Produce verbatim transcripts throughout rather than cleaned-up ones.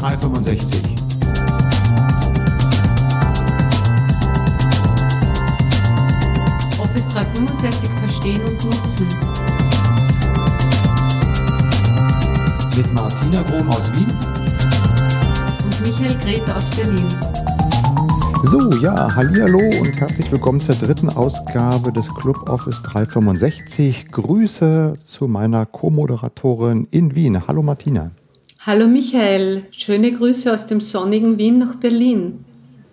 dreihundertfünfundsechzig. Office dreihundertfünfundsechzig verstehen und nutzen. Mit Martina Grom aus Wien und Michael Grethe aus Berlin. So, ja, hallihallo und herzlich willkommen zur dritten Ausgabe des Club Office dreihundertfünfundsechzig. Grüße zu meiner Co-Moderatorin in Wien. Hallo Martina. Hallo Michael. Schöne Grüße aus dem sonnigen Wien nach Berlin.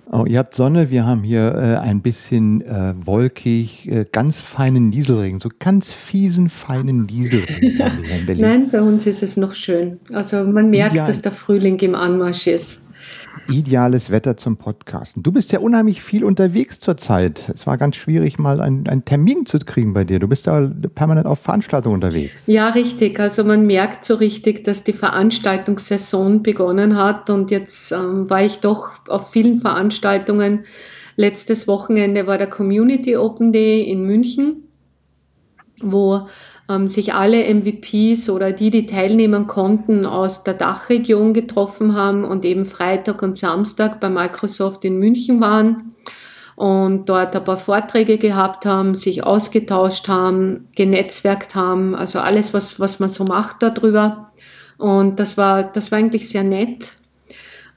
Oh, ihr habt Sonne, wir haben hier äh, ein bisschen äh, wolkig, äh, ganz feinen Nieselregen, so ganz fiesen, feinen Nieselregen. In Berlin. Nein, bei uns ist es noch schön. Also man merkt, Ideal. dass der Frühling im Anmarsch ist. Ideales Wetter zum Podcasten. Du bist ja unheimlich viel unterwegs zurzeit. Es war ganz schwierig, mal einen, einen Termin zu kriegen bei dir. Du bist ja permanent auf Veranstaltungen unterwegs. Ja, richtig. Also man merkt so richtig, dass die Veranstaltungssaison begonnen hat. Und jetzt ähm, war ich doch auf vielen Veranstaltungen. Letztes Wochenende war der Community Open Day in München, wo ähm, sich alle M V Ps oder die, die teilnehmen konnten, aus der DACH-Region getroffen haben und eben Freitag und Samstag bei Microsoft in München waren und dort ein paar Vorträge gehabt haben, sich ausgetauscht haben, genetzwerkt haben, also alles, was, was man so macht darüber. Und das war, das war eigentlich sehr nett.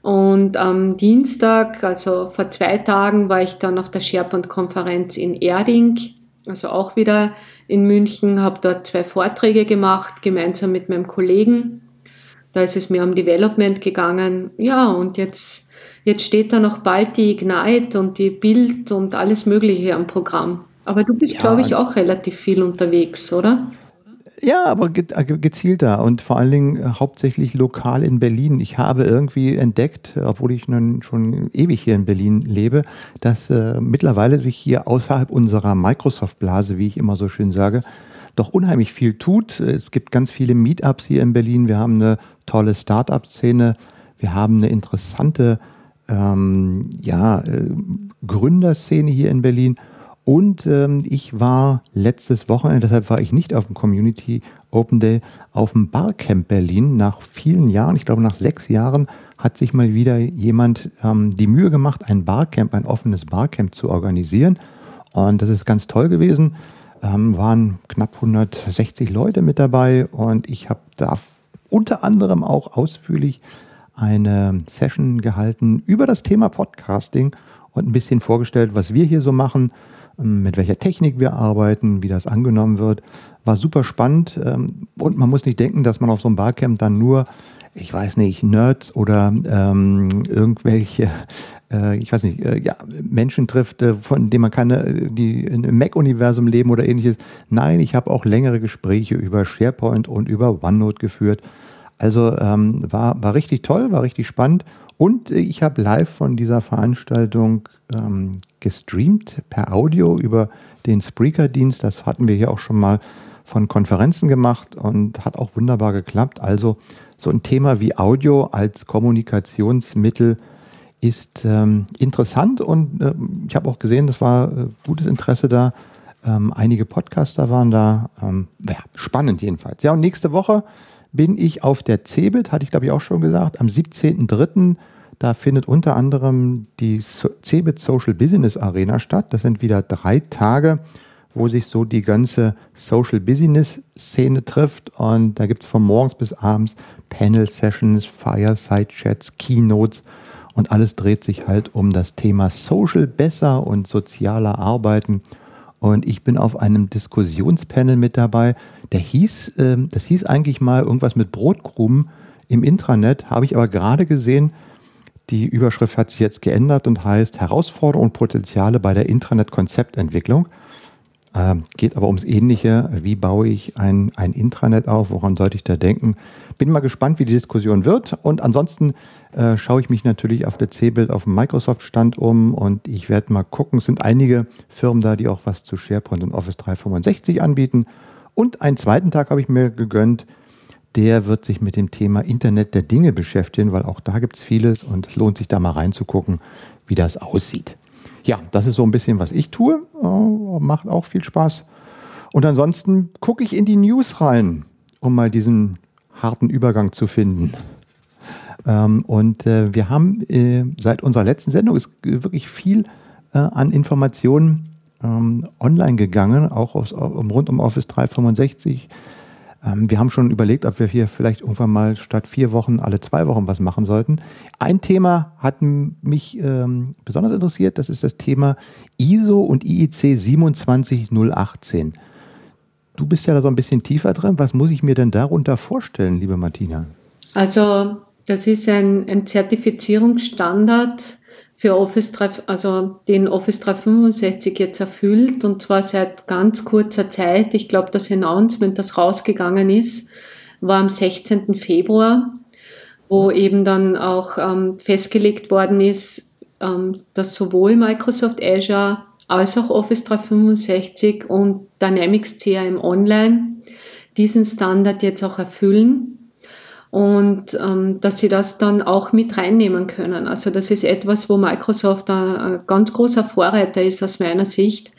Und am Dienstag, also vor zwei Tagen, war ich dann auf der SharePoint-Konferenz in Erding, also auch wieder in München, habe dort zwei Vorträge gemacht, gemeinsam mit meinem Kollegen. Da ist es mir um Development gegangen. Ja, und jetzt, jetzt steht da noch bald die Ignite und die Build und alles Mögliche am Programm. Aber du bist, ja, glaube ich, auch relativ viel unterwegs, oder? Ja, aber gezielter und vor allen Dingen hauptsächlich lokal in Berlin. Ich habe irgendwie entdeckt, obwohl ich nun schon ewig hier in Berlin lebe, dass äh, mittlerweile sich hier außerhalb unserer Microsoft-Blase, wie ich immer so schön sage, doch unheimlich viel tut. Es gibt ganz viele Meetups hier in Berlin. Wir haben eine tolle Start-up-Szene. Wir haben eine interessante ähm, ja, äh, Gründerszene hier in Berlin. Und ähm, ich war letztes Wochenende, deshalb war ich nicht auf dem Community Open Day, auf dem Barcamp Berlin. Nach vielen Jahren, ich glaube nach sechs Jahren, hat sich mal wieder jemand ähm, die Mühe gemacht, ein Barcamp, ein offenes Barcamp zu organisieren. Und das ist ganz toll gewesen. Ähm, waren knapp hundertsechzig Leute mit dabei und ich habe da unter anderem auch ausführlich eine Session gehalten über das Thema Podcasting und ein bisschen vorgestellt, was wir hier so machen, mit welcher Technik wir arbeiten, wie das angenommen wird. War super spannend und man muss nicht denken, dass man auf so einem Barcamp dann nur, ich weiß nicht, Nerds oder ähm, irgendwelche, äh, ich weiß nicht, äh, ja, Menschen trifft, von denen man keine, die im Mac-Universum leben oder ähnliches. Nein, ich habe auch längere Gespräche über SharePoint und über OneNote geführt. Also ähm, war, war richtig toll, war richtig spannend. Und ich habe live von dieser Veranstaltung ähm, gestreamt per Audio über den Spreaker-Dienst. Das hatten wir hier auch schon mal von Konferenzen gemacht und hat auch wunderbar geklappt. Also so ein Thema wie Audio als Kommunikationsmittel ist ähm, interessant und äh, ich habe auch gesehen, das war äh, gutes Interesse da. Ähm, einige Podcaster waren da. Ähm, ja, spannend jedenfalls. Ja, und nächste Woche bin ich auf der CeBIT, hatte ich glaube ich auch schon gesagt, am siebzehnten dritten Da findet unter anderem die CeBIT Social Business Arena statt. Das sind wieder drei Tage, wo sich so die ganze Social Business Szene trifft. Und da gibt es von morgens bis abends Panel Sessions, Fireside Chats, Keynotes. Und alles dreht sich halt um das Thema Social besser und sozialer Arbeiten. Und ich bin auf einem Diskussionspanel mit dabei, der hieß, äh, das hieß eigentlich mal irgendwas mit Brotkrumen im Intranet, habe ich aber gerade gesehen, die Überschrift hat sich jetzt geändert und heißt Herausforderungen und Potenziale bei der Intranet-Konzeptentwicklung. Äh, geht aber ums Ähnliche, wie baue ich ein, ein Intranet auf, woran sollte ich da denken. Bin mal gespannt, wie die Diskussion wird und ansonsten äh, schaue ich mich natürlich auf der CeBIT auf dem Microsoft-Stand um und ich werde mal gucken, es sind einige Firmen da, die auch was zu SharePoint und Office dreihundertfünfundsechzig anbieten und einen zweiten Tag habe ich mir gegönnt, der wird sich mit dem Thema Internet der Dinge beschäftigen, weil auch da gibt es vieles und es lohnt sich da mal reinzugucken, wie das aussieht. Ja, das ist so ein bisschen, was ich tue, oh, macht auch viel Spaß und ansonsten gucke ich in die News rein, um mal diesen harten Übergang zu finden. Ähm, und äh, wir haben äh, seit unserer letzten Sendung ist wirklich viel äh, an Informationen ähm, online gegangen, auch aus, um, rund um Office dreihundertfünfundsechzig. Ähm, wir haben schon überlegt, ob wir hier vielleicht irgendwann mal statt vier Wochen alle zwei Wochen was machen sollten. Ein Thema hat mich ähm, besonders interessiert, das ist das Thema I S O und I E C siebenundzwanzig null achtzehn. Du bist ja da so ein bisschen tiefer drin. Was muss ich mir denn darunter vorstellen, liebe Martina? Also das ist ein, ein Zertifizierungsstandard für Office drei, also den Office dreihundertfünfundsechzig jetzt erfüllt, und zwar seit ganz kurzer Zeit. Ich glaube, das Announcement, das rausgegangen ist, war am sechzehnten Februar, wo eben dann auch ähm, festgelegt worden ist, ähm, dass sowohl Microsoft Azure als auch Office dreihundertfünfundsechzig und Dynamics C R M Online diesen Standard jetzt auch erfüllen. Und ähm, dass sie das dann auch mit reinnehmen können. Also das ist etwas, wo Microsoft ein, ein ganz großer Vorreiter ist aus meiner Sicht,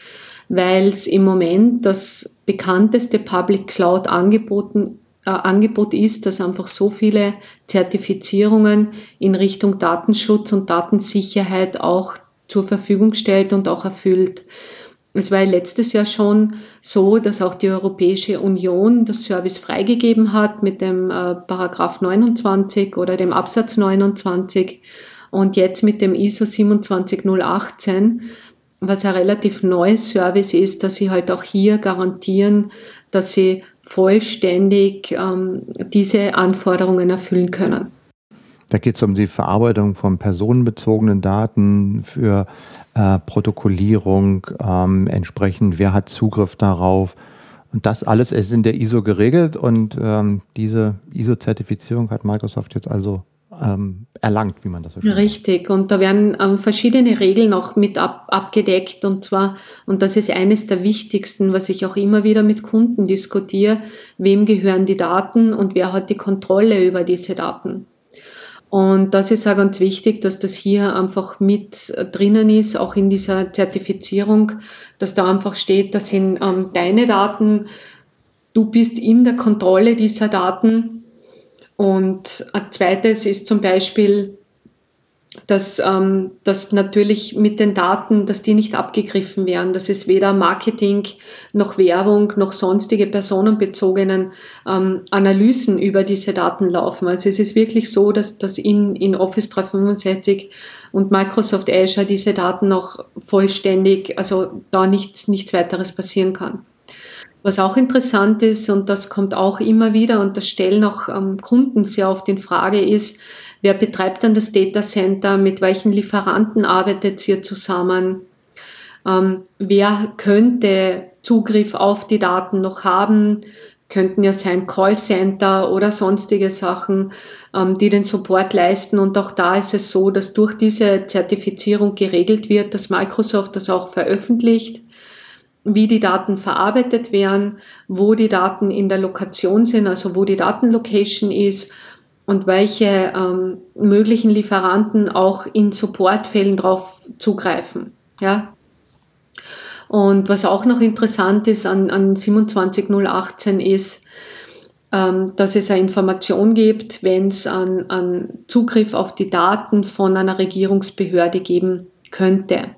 weil es im Moment das bekannteste Public Cloud Angeboten, äh, Angebot ist, das einfach so viele Zertifizierungen in Richtung Datenschutz und Datensicherheit auch zur Verfügung stellt und auch erfüllt. Es war letztes Jahr schon so, dass auch die Europäische Union das Service freigegeben hat mit dem äh, Paragraph neunundzwanzig oder dem Absatz neunundzwanzig und jetzt mit dem I S O siebenundzwanzig null achtzehn, was ein relativ neues Service ist, dass sie halt auch hier garantieren, dass sie vollständig ähm, diese Anforderungen erfüllen können. Da geht es um die Verarbeitung von personenbezogenen Daten für äh, Protokollierung, ähm, entsprechend wer hat Zugriff darauf. Und das alles ist in der I S O geregelt, und ähm, diese I S O-Zertifizierung hat Microsoft jetzt also ähm, erlangt, wie man das so sagt. Richtig, und da werden ähm, verschiedene Regeln auch mit ab, abgedeckt, und zwar, und das ist eines der wichtigsten, was ich auch immer wieder mit Kunden diskutiere, wem gehören die Daten und wer hat die Kontrolle über diese Daten. Und das ist auch ganz wichtig, dass das hier einfach mit drinnen ist, auch in dieser Zertifizierung, dass da einfach steht, das sind ähm, deine Daten, du bist in der Kontrolle dieser Daten. Und ein zweites ist zum Beispiel, dass, ähm, dass natürlich mit den Daten, dass die nicht abgegriffen werden, dass es weder Marketing noch Werbung noch sonstige personenbezogenen ähm, Analysen über diese Daten laufen. Also es ist wirklich so, dass, dass in, in Office dreihundertfünfundsechzig und Microsoft Azure diese Daten noch vollständig, also da nichts, nichts weiteres passieren kann. Was auch interessant ist, und das kommt auch immer wieder, und das stellen auch ähm, Kunden sehr oft in Frage, ist, wer betreibt dann das Data Center? Mit welchen Lieferanten arbeitet ihr zusammen? Ähm, wer könnte Zugriff auf die Daten noch haben? Könnten ja sein Callcenter oder sonstige Sachen, ähm, die den Support leisten. Und auch da ist es so, dass durch diese Zertifizierung geregelt wird, dass Microsoft das auch veröffentlicht, wie die Daten verarbeitet werden, wo die Daten in der Lokation sind, also wo die Datenlocation ist, und welche ähm, möglichen Lieferanten auch in Supportfällen drauf zugreifen. Ja? Und was auch noch interessant ist an, an siebenundzwanzig null achtzehn ist, ähm, dass es eine Information gibt, wenn es an, an Zugriff auf die Daten von einer Regierungsbehörde geben könnte.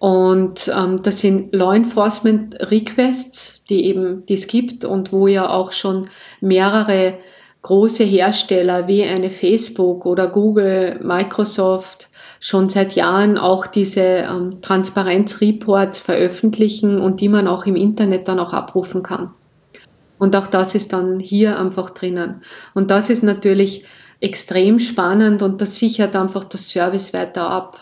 Und ähm, das sind Law Enforcement Requests, die eben die es gibt und wo ja auch schon mehrere große Hersteller wie eine Facebook oder Google, Microsoft schon seit Jahren auch diese ähm, Transparenz-Reports veröffentlichen und die man auch im Internet dann auch abrufen kann. Und auch das ist dann hier einfach drinnen. Und das ist natürlich extrem spannend und das sichert einfach das Service weiter ab.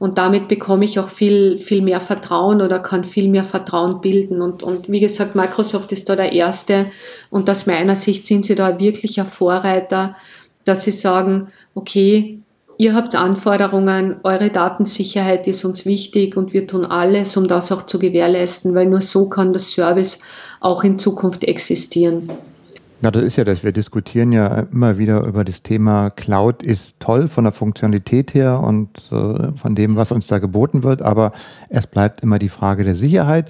Und damit bekomme ich auch viel, viel mehr Vertrauen oder kann viel mehr Vertrauen bilden. Und, und wie gesagt, Microsoft ist da der Erste. Und aus meiner Sicht sind sie da wirklich ein Vorreiter, dass sie sagen, okay, ihr habt Anforderungen, eure Datensicherheit ist uns wichtig und wir tun alles, um das auch zu gewährleisten, weil nur so kann das Service auch in Zukunft existieren. Na, das ist ja das. Wir diskutieren ja immer wieder über das Thema Cloud ist toll von der Funktionalität her und äh, von dem, was uns da geboten wird. Aber es bleibt immer die Frage der Sicherheit.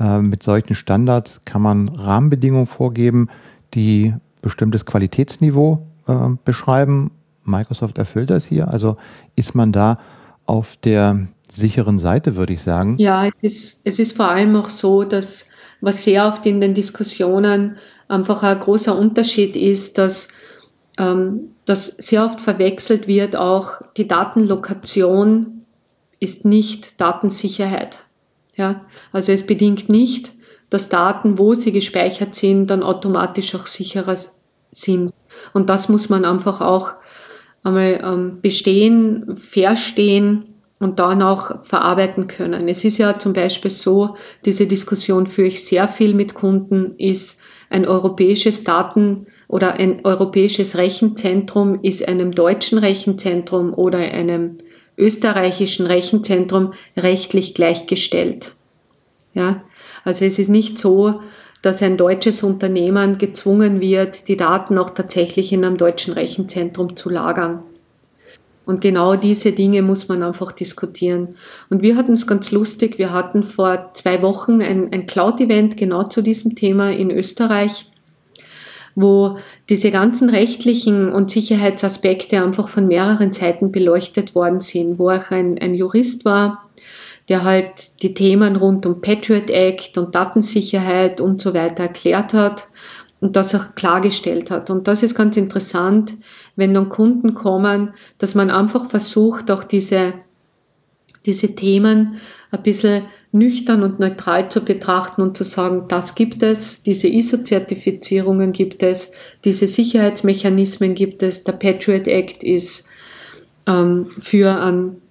Äh, mit solchen Standards kann man Rahmenbedingungen vorgeben, die bestimmtes Qualitätsniveau äh, beschreiben Microsoft erfüllt das hier? Also ist man da auf der sicheren Seite, würde ich sagen? Ja, es ist, es ist vor allem auch so, dass was sehr oft in den Diskussionen einfach ein großer Unterschied ist, dass, ähm, dass sehr oft verwechselt wird, auch die Datenlokation ist nicht Datensicherheit. Ja? Also es bedingt nicht, dass Daten, wo sie gespeichert sind, dann automatisch auch sicherer sind. Und das muss man einfach auch einmal ähm, bestehen, verstehen und dann auch verarbeiten können. Es ist ja zum Beispiel so, diese Diskussion führe ich sehr viel mit Kunden, ist ein europäisches Daten- oder ein europäisches Rechenzentrum ist einem deutschen Rechenzentrum oder einem österreichischen Rechenzentrum rechtlich gleichgestellt. Ja? Also es ist nicht so, dass ein deutsches Unternehmen gezwungen wird, die Daten auch tatsächlich in einem deutschen Rechenzentrum zu lagern. Und genau diese Dinge muss man einfach diskutieren. Und wir hatten es ganz lustig, wir hatten vor zwei Wochen ein, ein Cloud-Event genau zu diesem Thema in Österreich, wo diese ganzen rechtlichen und Sicherheitsaspekte einfach von mehreren Seiten beleuchtet worden sind, wo auch ein, ein Jurist war, der halt die Themen rund um Patriot Act und Datensicherheit und so weiter erklärt hat und das auch klargestellt hat. Und das ist ganz interessant, wenn dann Kunden kommen, dass man einfach versucht, auch diese, diese Themen ein bisschen nüchtern und neutral zu betrachten und zu sagen, das gibt es, diese I S O-Zertifizierungen gibt es, diese Sicherheitsmechanismen gibt es, der Patriot Act ist ähm, für einen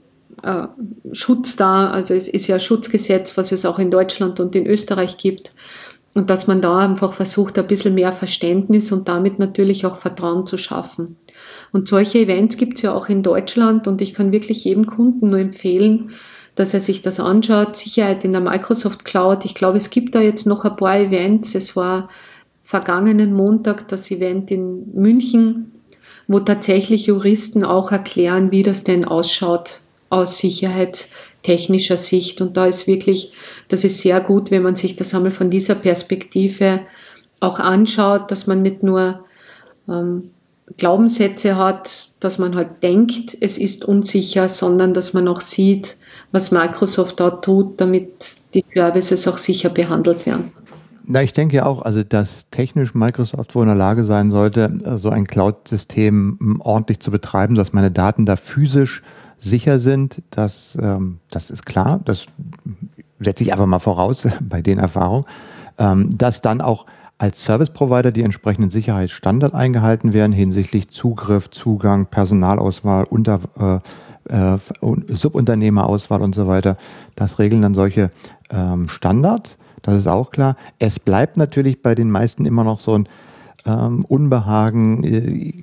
äh, Schutz da, also es ist ja ein Schutzgesetz, was es auch in Deutschland und in Österreich gibt. Und dass man da einfach versucht, ein bisschen mehr Verständnis und damit natürlich auch Vertrauen zu schaffen. Und solche Events gibt es ja auch in Deutschland und ich kann wirklich jedem Kunden nur empfehlen, dass er sich das anschaut. Sicherheit in der Microsoft Cloud. Ich glaube, es gibt da jetzt noch ein paar Events. Es war vergangenen Montag das Event in München, wo tatsächlich Juristen auch erklären, wie das denn ausschaut aus sicherheitstechnischer Sicht. Und da ist wirklich, das ist sehr gut, wenn man sich das einmal von dieser Perspektive auch anschaut, dass man nicht nur ähm, Glaubenssätze hat, dass man halt denkt, es ist unsicher, sondern dass man auch sieht, was Microsoft da tut, damit die Services auch sicher behandelt werden. Na, ich denke ja auch, also dass technisch Microsoft wohl in der Lage sein sollte, so ein Cloud-System ordentlich zu betreiben, dass meine Daten da physisch sicher sind, das, ähm, das ist klar, das setze ich einfach mal voraus bei den Erfahrungen, ähm, dass dann auch als Service-Provider die entsprechenden Sicherheitsstandards eingehalten werden hinsichtlich Zugriff, Zugang, Personalauswahl, Unter, äh, äh, Subunternehmerauswahl und so weiter. Das regeln dann solche ähm, Standards, das ist auch klar. Es bleibt natürlich bei den meisten immer noch so ein ähm, Unbehagen. Äh,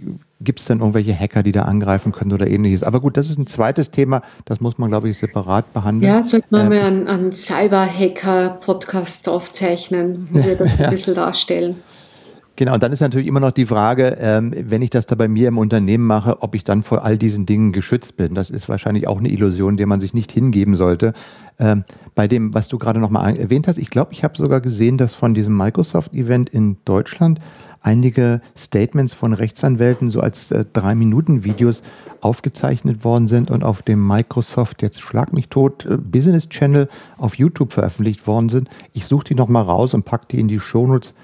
Gibt es denn irgendwelche Hacker, die da angreifen können oder ähnliches? Aber gut, das ist ein zweites Thema, das muss man, glaube ich, separat behandeln. Ja, sollten wir ähm, mal einen, einen Cyber-Hacker-Podcast aufzeichnen, wo wir das ja. ein bisschen darstellen. Genau, und dann ist natürlich immer noch die Frage, ähm, wenn ich das da bei mir im Unternehmen mache, ob ich dann vor all diesen Dingen geschützt bin. Das ist wahrscheinlich auch eine Illusion, der man sich nicht hingeben sollte. Ähm, bei dem, was du gerade nochmal erwähnt hast, ich glaube, ich habe sogar gesehen, dass von diesem Microsoft-Event in Deutschland einige Statements von Rechtsanwälten so als äh, drei Minuten Videos aufgezeichnet worden sind und auf dem Microsoft, jetzt schlag mich tot, äh, Business Channel auf YouTube veröffentlicht worden sind. Ich suche die nochmal raus und packe die in die Shownotes,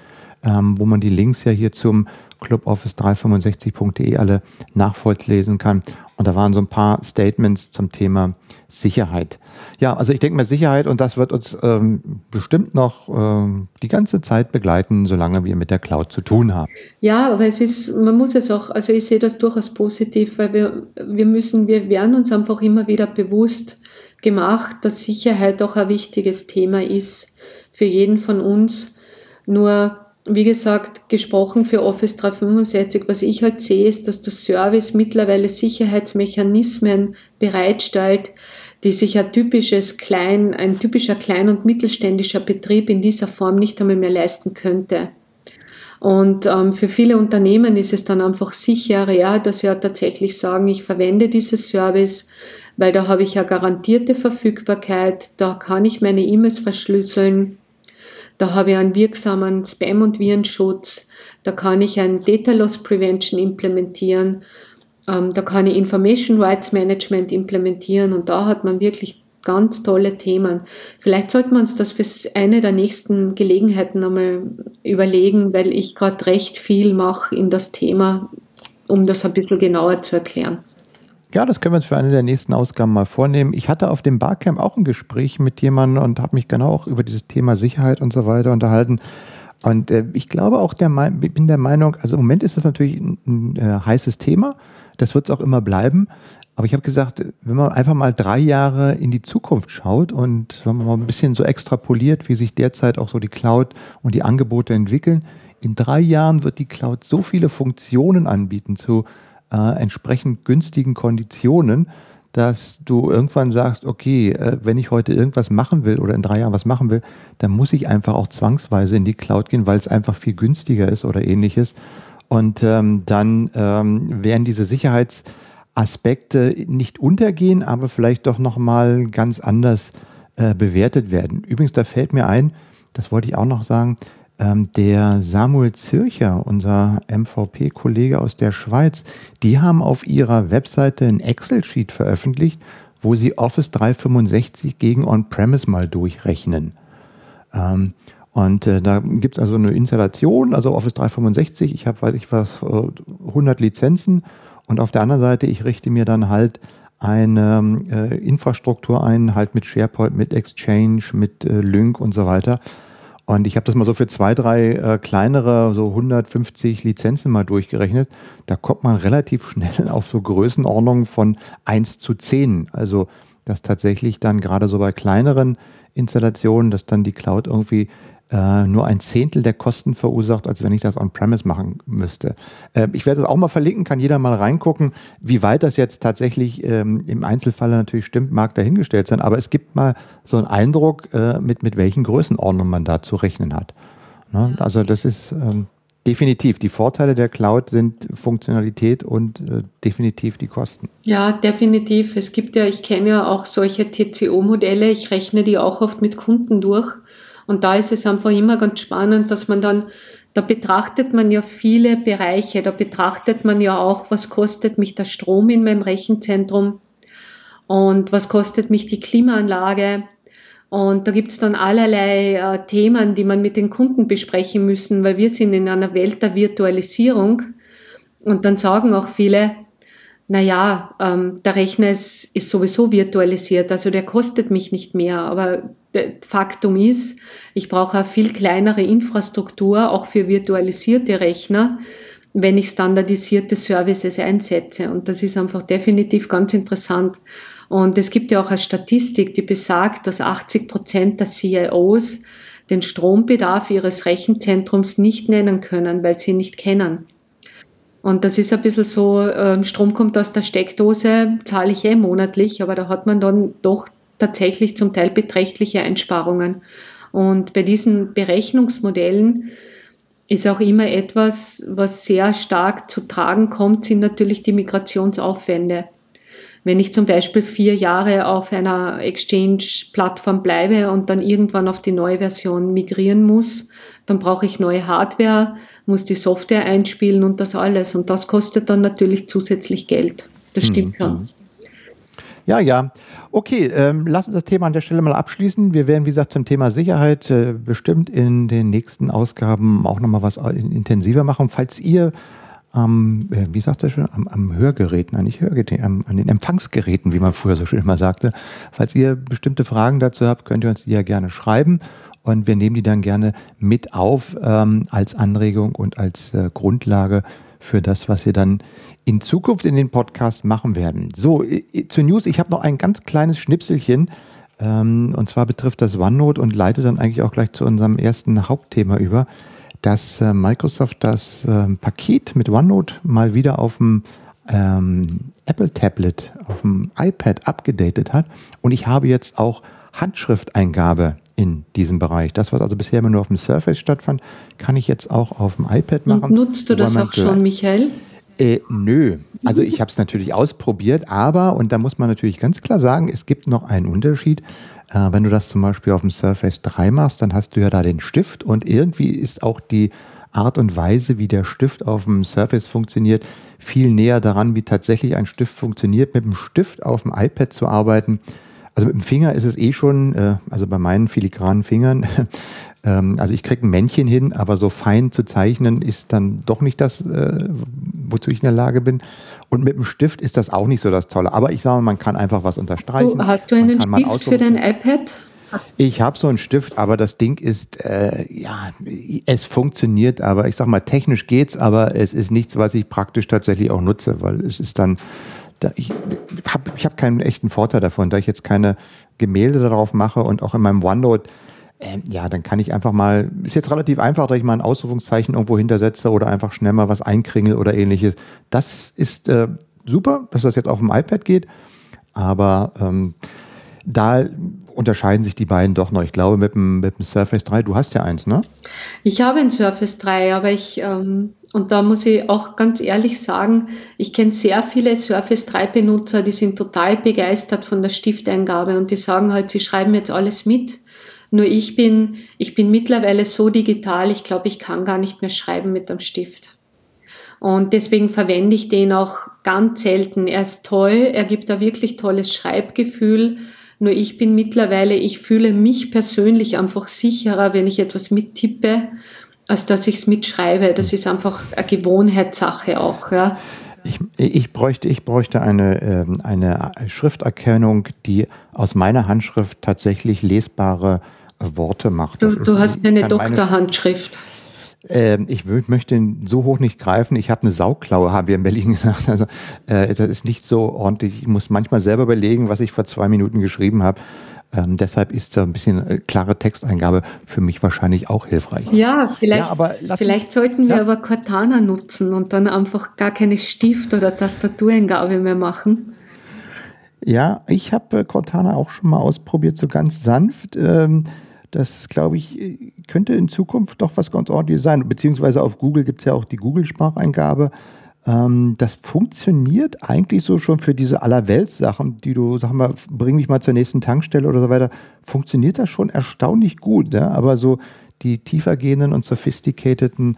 ähm, wo man die Links ja hier zum club office drei sechs fünf punkt de alle nachvollziehen kann. Und da waren so ein paar Statements zum Thema Sicherheit. Ja, also ich denke mal Sicherheit und das wird uns ähm, bestimmt noch ähm, die ganze Zeit begleiten, solange wir mit der Cloud zu tun haben. Ja, aber es ist, man muss es auch, also ich sehe das durchaus positiv, weil wir, wir müssen, wir werden uns einfach immer wieder bewusst gemacht, dass Sicherheit auch ein wichtiges Thema ist für jeden von uns. Nur, wie gesagt, gesprochen für Office dreihundertfünfundsechzig, was ich halt sehe, ist, dass der Service mittlerweile Sicherheitsmechanismen bereitstellt, die sich ein, typisches Klein, ein typischer klein- und mittelständischer Betrieb in dieser Form nicht einmal mehr leisten könnte. Und ähm, für viele Unternehmen ist es dann einfach sicherer, ja, dass sie ja tatsächlich sagen, ich verwende dieses Service, weil da habe ich ja garantierte Verfügbarkeit, da kann ich meine E-Mails verschlüsseln, da habe ich einen wirksamen Spam- und Virenschutz, da kann ich ein Data Loss Prevention implementieren Ähm, da kann ich Information Rights Management implementieren und da hat man wirklich ganz tolle Themen. Vielleicht sollten wir uns das für eine der nächsten Gelegenheiten nochmal überlegen, weil ich gerade recht viel mache in das Thema, um das ein bisschen genauer zu erklären. Ja, das können wir uns für eine der nächsten Ausgaben mal vornehmen. Ich hatte auf dem Barcamp auch ein Gespräch mit jemandem und habe mich genau auch über dieses Thema Sicherheit und so weiter unterhalten. Und äh, ich glaube auch, der Me- bin der Meinung, also im Moment ist das natürlich ein, ein äh, heißes Thema, das wird es auch immer bleiben. Aber ich habe gesagt, wenn man einfach mal drei Jahre in die Zukunft schaut und wenn man mal ein bisschen so extrapoliert, wie sich derzeit auch so die Cloud und die Angebote entwickeln, in drei Jahren wird die Cloud so viele Funktionen anbieten zu äh, entsprechend günstigen Konditionen, dass du irgendwann sagst, okay, äh, wenn ich heute irgendwas machen will oder in drei Jahren was machen will, dann muss ich einfach auch zwangsweise in die Cloud gehen, weil es einfach viel günstiger ist oder ähnliches. Und ähm, dann ähm, werden diese Sicherheits- Aspekte nicht untergehen, aber vielleicht doch nochmal ganz anders äh, bewertet werden. Übrigens, da fällt mir ein, das wollte ich auch noch sagen, ähm, der Samuel Zürcher, unser M V P-Kollege aus der Schweiz, die haben auf ihrer Webseite ein Excel-Sheet veröffentlicht, wo sie Office dreihundertfünfundsechzig gegen On-Premise mal durchrechnen. Ähm, Und äh, da gibt es also eine Installation, also Office dreihundertfünfundsechzig, ich habe, weiß ich was, hundert Lizenzen und auf der anderen Seite, ich richte mir dann halt eine äh, Infrastruktur ein, halt mit SharePoint, mit Exchange, mit äh, Lync und so weiter. Und ich habe das mal so für zwei, drei äh, kleinere, so hundertfünfzig Lizenzen mal durchgerechnet. Da kommt man relativ schnell auf so Größenordnungen von eins zu zehn, also dass tatsächlich dann gerade so bei kleineren Installationen, dass dann die Cloud irgendwie Äh, nur ein Zehntel der Kosten verursacht, als wenn ich das on-premise machen müsste. Äh, ich werde das auch mal verlinken, kann jeder mal reingucken, wie weit das jetzt tatsächlich ähm, im Einzelfall natürlich stimmt, mag dahingestellt sein, aber es gibt mal so einen Eindruck, äh, mit, mit welchen Größenordnungen man da zu rechnen hat. Ne? Also das ist ähm, definitiv, die Vorteile der Cloud sind Funktionalität und äh, definitiv die Kosten. Ja, definitiv. Es gibt ja, ich kenne ja auch solche T C O-Modelle, ich rechne die auch oft mit Kunden durch. Und da ist es einfach immer ganz spannend, dass man dann, da betrachtet man ja viele Bereiche, da betrachtet man ja auch, was kostet mich der Strom in meinem Rechenzentrum und was kostet mich die Klimaanlage. Und da gibt's dann allerlei äh, Themen, die man mit den Kunden besprechen müssen, weil wir sind in einer Welt der Virtualisierung. Und dann sagen auch viele, naja, ähm, der Rechner ist, ist sowieso virtualisiert, also der kostet mich nicht mehr, aber Faktum ist, ich brauche eine viel kleinere Infrastruktur, auch für virtualisierte Rechner, wenn ich standardisierte Services einsetze. Und das ist einfach definitiv ganz interessant. Und es gibt ja auch eine Statistik, die besagt, dass achtzig Prozent der C I Os den Strombedarf ihres Rechenzentrums nicht nennen können, weil sie ihn nicht kennen. Und das ist ein bisschen so, Strom kommt aus der Steckdose, zahle ich eh monatlich, aber da hat man dann doch tatsächlich zum Teil beträchtliche Einsparungen. Und bei diesen Berechnungsmodellen ist auch immer etwas, was sehr stark zu tragen kommt, sind natürlich die Migrationsaufwände. Wenn ich zum Beispiel vier Jahre auf einer Exchange-Plattform bleibe und dann irgendwann auf die neue Version migrieren muss, dann brauche ich neue Hardware, muss die Software einspielen und das alles. Und das kostet dann natürlich zusätzlich Geld. Das stimmt mhm. schon. Ja, ja. Okay, ähm, lass uns das Thema an der Stelle mal abschließen. Wir werden, wie gesagt, zum Thema Sicherheit äh, bestimmt in den nächsten Ausgaben auch nochmal was intensiver machen. Falls ihr, ähm, wie sagt ihr schon, am, am Hörgerät, nein, nicht Hörgerät, am, an den Empfangsgeräten, wie man früher so schön immer sagte, falls ihr bestimmte Fragen dazu habt, könnt ihr uns die ja gerne schreiben. Und wir nehmen die dann gerne mit auf ähm, als Anregung und als äh, Grundlage für das, was wir dann in Zukunft in den Podcast machen werden. So, zu News, ich habe noch ein ganz kleines Schnipselchen, ähm, und zwar betrifft das OneNote und leitet dann eigentlich auch gleich zu unserem ersten Hauptthema über, dass äh, Microsoft das äh, Paket mit OneNote mal wieder auf dem ähm, Apple-Tablet, auf dem iPad abgedatet hat und ich habe jetzt auch Handschrifteingabe in diesem Bereich. Das, was also bisher immer nur auf dem Surface stattfand, kann ich jetzt auch auf dem iPad machen. Und nutzt du das auch schon, Michael? Äh, nö. Also ich habe es natürlich ausprobiert, aber, und da muss man natürlich ganz klar sagen, es gibt noch einen Unterschied. Äh, wenn du das zum Beispiel auf dem Surface drei machst, dann hast du ja da den Stift und irgendwie ist auch die Art und Weise, wie der Stift auf dem Surface funktioniert, viel näher daran, wie tatsächlich ein Stift funktioniert. Mit dem Stift auf dem iPad zu arbeiten, also mit dem Finger ist es eh schon, äh, also bei meinen filigranen Fingern, ähm, also ich kriege ein Männchen hin, aber so fein zu zeichnen ist dann doch nicht das, äh, wozu ich in der Lage bin. Und mit dem Stift ist das auch nicht so das Tolle. Aber ich sage mal, man kann einfach was unterstreichen. Du, hast du einen Stift für dein iPad? Ich habe so einen Stift, aber das Ding ist, äh, ja, es funktioniert, aber ich sag mal, technisch geht's, aber es ist nichts, was ich praktisch tatsächlich auch nutze, weil es ist dann, da, ich habe ich hab keinen echten Vorteil davon, da ich jetzt keine Gemälde darauf mache und auch in meinem OneNote, äh, ja, dann kann ich einfach mal, ist jetzt relativ einfach, dass ich mal ein Ausrufungszeichen irgendwo hintersetze oder einfach schnell mal was einkringel oder ähnliches. Das ist äh, super, dass das jetzt auf dem iPad geht, aber ähm, da unterscheiden sich die beiden doch noch. Ich glaube, mit dem, mit dem Surface drei, du hast ja eins, ne? Ich habe ein Surface drei, aber ich, ähm, und da muss ich auch ganz ehrlich sagen, ich kenne sehr viele Surface drei Benutzer, die sind total begeistert von der Stifteingabe und die sagen halt, sie schreiben jetzt alles mit. Nur ich bin, ich bin mittlerweile so digital, ich glaube, ich kann gar nicht mehr schreiben mit dem Stift. Und deswegen verwende ich den auch ganz selten. Er ist toll, er gibt ein wirklich tolles Schreibgefühl. Nur ich bin mittlerweile, ich fühle mich persönlich einfach sicherer, wenn ich etwas mittippe, als dass ich es mitschreibe. Das ist einfach eine Gewohnheitssache auch. Ja. Ich, ich bräuchte, ich bräuchte eine, eine Schrifterkennung, die aus meiner Handschrift tatsächlich lesbare Worte macht. Du, du hast eine Doktorhandschrift. Ich möchte so hoch nicht greifen. Ich habe eine Sauklaue, haben wir in Berlin gesagt. Also äh, das ist nicht so ordentlich. Ich muss manchmal selber überlegen, was ich vor zwei Minuten geschrieben habe. Ähm, deshalb ist da ein bisschen äh, klare Texteingabe für mich wahrscheinlich auch hilfreich. Ja, vielleicht, ja, aber vielleicht mich, sollten wir ja. aber Cortana nutzen und dann einfach gar keine Stift- oder Tastatureingabe mehr machen. Ja, ich habe Cortana auch schon mal ausprobiert, so ganz sanft. Ähm, Das, glaube ich, könnte in Zukunft doch was ganz Ordentliches sein. Beziehungsweise auf Google gibt es ja auch die Google-Spracheingabe. Ähm, das funktioniert eigentlich so schon für diese Allerwelts-Sachen, die du, sag mal, bring mich mal zur nächsten Tankstelle oder so weiter. Funktioniert das schon erstaunlich gut, ne? Aber so die tiefergehenden und sophisticateden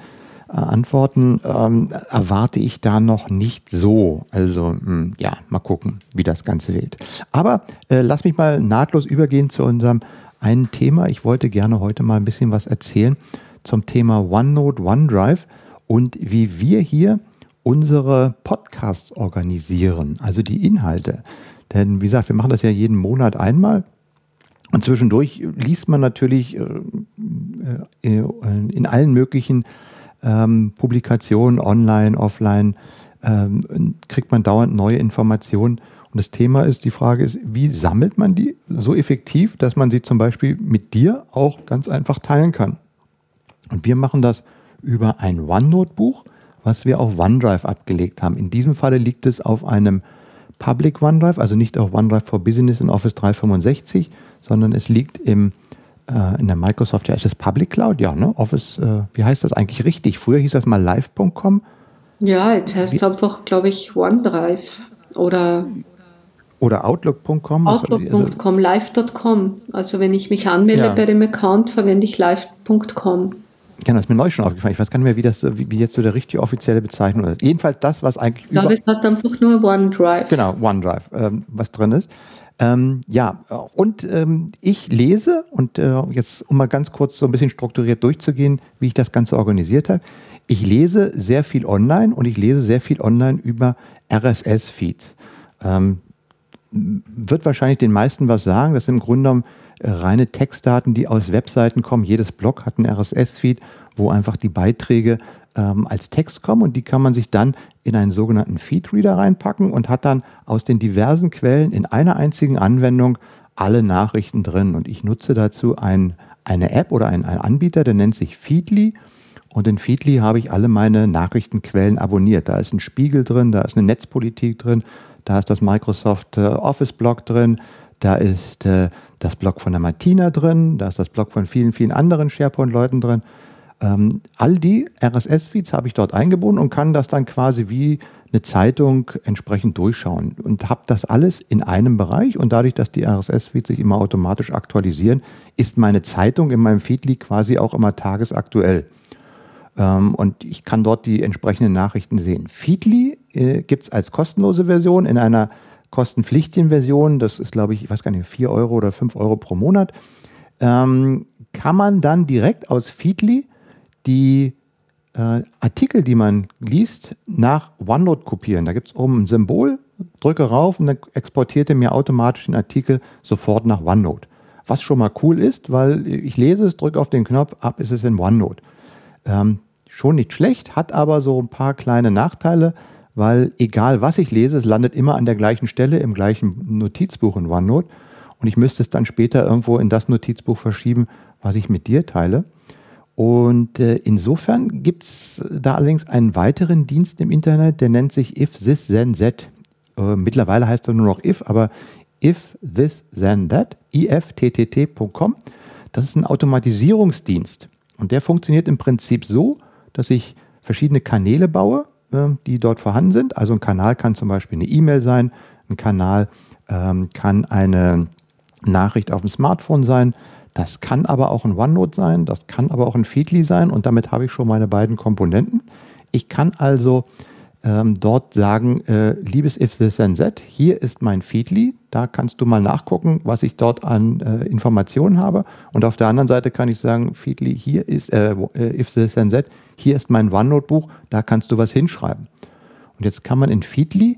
äh, Antworten ähm, erwarte ich da noch nicht so. Also mh, ja, mal gucken, wie das Ganze geht. Aber äh, lass mich mal nahtlos übergehen zu unserem ein Thema, ich wollte gerne heute mal ein bisschen was erzählen zum Thema OneNote, OneDrive und wie wir hier unsere Podcasts organisieren, also die Inhalte. Denn wie gesagt, wir machen das ja jeden Monat einmal und zwischendurch liest man natürlich in allen möglichen Publikationen, online, offline, kriegt man dauernd neue Informationen. Und das Thema ist, die Frage ist, wie sammelt man die so effektiv, dass man sie zum Beispiel mit dir auch ganz einfach teilen kann? Und wir machen das über ein OneNote-Buch, was wir auf OneDrive abgelegt haben. In diesem Falle liegt es auf einem Public OneDrive, also nicht auf OneDrive for Business in Office dreihundertfünfundsechzig, sondern es liegt im, äh, in der Microsoft, ja, ist das Public Cloud? Ja, ne? Office, äh, wie heißt das eigentlich richtig? Früher hieß das mal live Punkt com. Ja, jetzt heißt es einfach, glaube ich, OneDrive oder... Oder Outlook Punkt com. Outlook Punkt com, live Punkt com. Also wenn ich mich anmelde ja. bei dem Account, verwende ich live Punkt com. Genau, das ist mir neu schon aufgefallen. Ich weiß gar nicht mehr, wie das, wie, wie jetzt so der richtige offizielle Bezeichnung ist. Jedenfalls das, was eigentlich über... Damit passt einfach nur OneDrive. Genau, OneDrive, ähm, was drin ist. Ähm, ja, und ähm, ich lese, und äh, jetzt um mal ganz kurz so ein bisschen strukturiert durchzugehen, wie ich das Ganze organisiert habe. Ich lese sehr viel online und ich lese sehr viel online über R S S-Feeds. Ähm, wird wahrscheinlich den meisten was sagen. Das sind im Grunde genommen reine Textdaten, die aus Webseiten kommen. Jedes Blog hat einen R S S-Feed, wo einfach die Beiträge ähm, als Text kommen und die kann man sich dann in einen sogenannten Feedreader reinpacken und hat dann aus den diversen Quellen in einer einzigen Anwendung alle Nachrichten drin. Und ich nutze dazu ein, eine App oder einen Anbieter, der nennt sich Feedly. Und in Feedly habe ich alle meine Nachrichtenquellen abonniert. Da ist ein Spiegel drin, da ist eine Netzpolitik drin, da ist das Microsoft Office Blog drin, da ist äh, das Blog von der Martina drin, da ist das Blog von vielen, vielen anderen SharePoint-Leuten drin. Ähm, all die R S S-Feeds habe ich dort eingebunden und kann das dann quasi wie eine Zeitung entsprechend durchschauen und habe das alles in einem Bereich. Und dadurch, dass die R S S-Feeds sich immer automatisch aktualisieren, ist meine Zeitung in meinem Feedly quasi auch immer tagesaktuell. Ähm, und ich kann dort die entsprechenden Nachrichten sehen. Feedly äh, gibt es als kostenlose Version in einer kostenpflichtigen Version. Das ist, glaube ich, ich weiß gar nicht, vier Euro oder fünf Euro pro Monat. Ähm, kann man dann direkt aus Feedly die äh, Artikel, die man liest, nach OneNote kopieren. Da gibt es oben ein Symbol, drücke rauf und dann exportiert er mir automatisch den Artikel sofort nach OneNote. Was schon mal cool ist, weil ich lese es, drücke auf den Knopf, ab ist es in OneNote. Ähm, schon nicht schlecht, hat aber so ein paar kleine Nachteile, weil egal was ich lese, es landet immer an der gleichen Stelle im gleichen Notizbuch in OneNote und ich müsste es dann später irgendwo in das Notizbuch verschieben, was ich mit dir teile. Und äh, insofern gibt es da allerdings einen weiteren Dienst im Internet, der nennt sich If This Then That. Äh, mittlerweile heißt er nur noch If, aber If This Then That, i f t t t punkt com. Das ist ein Automatisierungsdienst. Und der funktioniert im Prinzip so, dass ich verschiedene Kanäle baue, äh, die dort vorhanden sind. Also ein Kanal kann zum Beispiel eine E-Mail sein, ein Kanal ähm, kann eine Nachricht auf dem Smartphone sein. Das kann aber auch ein OneNote sein, das kann aber auch ein Feedly sein und damit habe ich schon meine beiden Komponenten. Ich kann also ähm, dort sagen, äh, liebes If This Then That, hier ist mein Feedly, da kannst du mal nachgucken, was ich dort an äh, Informationen habe. Und auf der anderen Seite kann ich sagen, Feedly, hier ist, äh, If This Then That, hier ist mein OneNote-Buch, da kannst du was hinschreiben. Und jetzt kann man in Feedly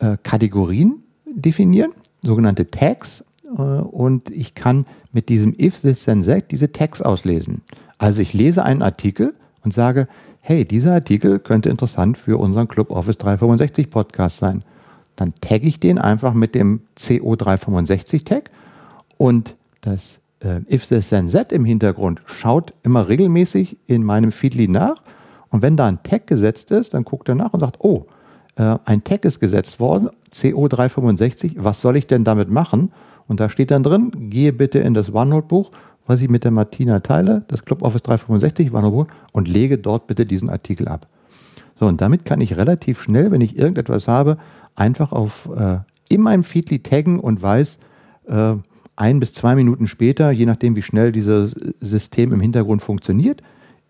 äh, Kategorien definieren, sogenannte Tags. Und ich kann mit diesem If This Then That diese Tags auslesen. Also ich lese einen Artikel und sage, hey, dieser Artikel könnte interessant für unseren Club Office dreihundertfünfundsechzig Podcast sein. Dann tagge ich den einfach mit dem C O dreihundertfünfundsechzig Tag und das äh, If This Then That im Hintergrund schaut immer regelmäßig in meinem Feedly nach und wenn da ein Tag gesetzt ist, dann guckt er nach und sagt, oh, äh, ein Tag ist gesetzt worden, C O dreihundertfünfundsechzig, was soll ich denn damit machen? Und da steht dann drin, gehe bitte in das OneNote-Buch, was ich mit der Martina teile, das Club Office dreihundertfünfundsechzig OneNote-Buch und lege dort bitte diesen Artikel ab. So, und damit kann ich relativ schnell, wenn ich irgendetwas habe, einfach auf äh, in meinem Feedly taggen und weiß, äh, ein bis zwei Minuten später, je nachdem wie schnell dieses System im Hintergrund funktioniert,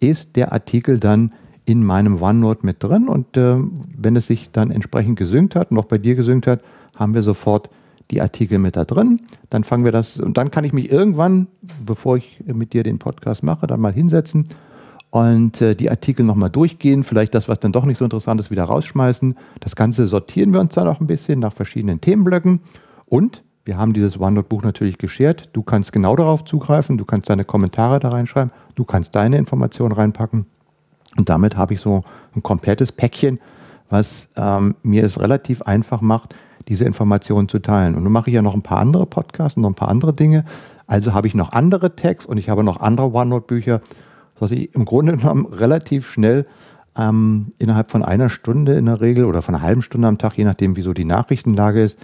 ist der Artikel dann in meinem OneNote mit drin. Und äh, wenn es sich dann entsprechend gesynkt hat und auch bei dir gesynkt hat, haben wir sofort die Artikel mit da drin, dann fangen wir das und dann kann ich mich irgendwann, bevor ich mit dir den Podcast mache, dann mal hinsetzen und äh, die Artikel nochmal durchgehen, vielleicht das, was dann doch nicht so interessant ist, wieder rausschmeißen. Das Ganze sortieren wir uns dann auch ein bisschen nach verschiedenen Themenblöcken und wir haben dieses OneNote-Buch natürlich geshared. Du kannst genau darauf zugreifen, du kannst deine Kommentare da reinschreiben, du kannst deine Informationen reinpacken und damit habe ich so ein komplettes Päckchen, was ähm, mir es relativ einfach macht, diese Informationen zu teilen. Und nun mache ich ja noch ein paar andere Podcasts und noch ein paar andere Dinge. Also habe ich noch andere Tags und ich habe noch andere OneNote-Bücher, sodass ich im Grunde genommen relativ schnell ähm, innerhalb von einer Stunde in der Regel oder von einer halben Stunde am Tag, je nachdem, wieso die Nachrichtenlage ist,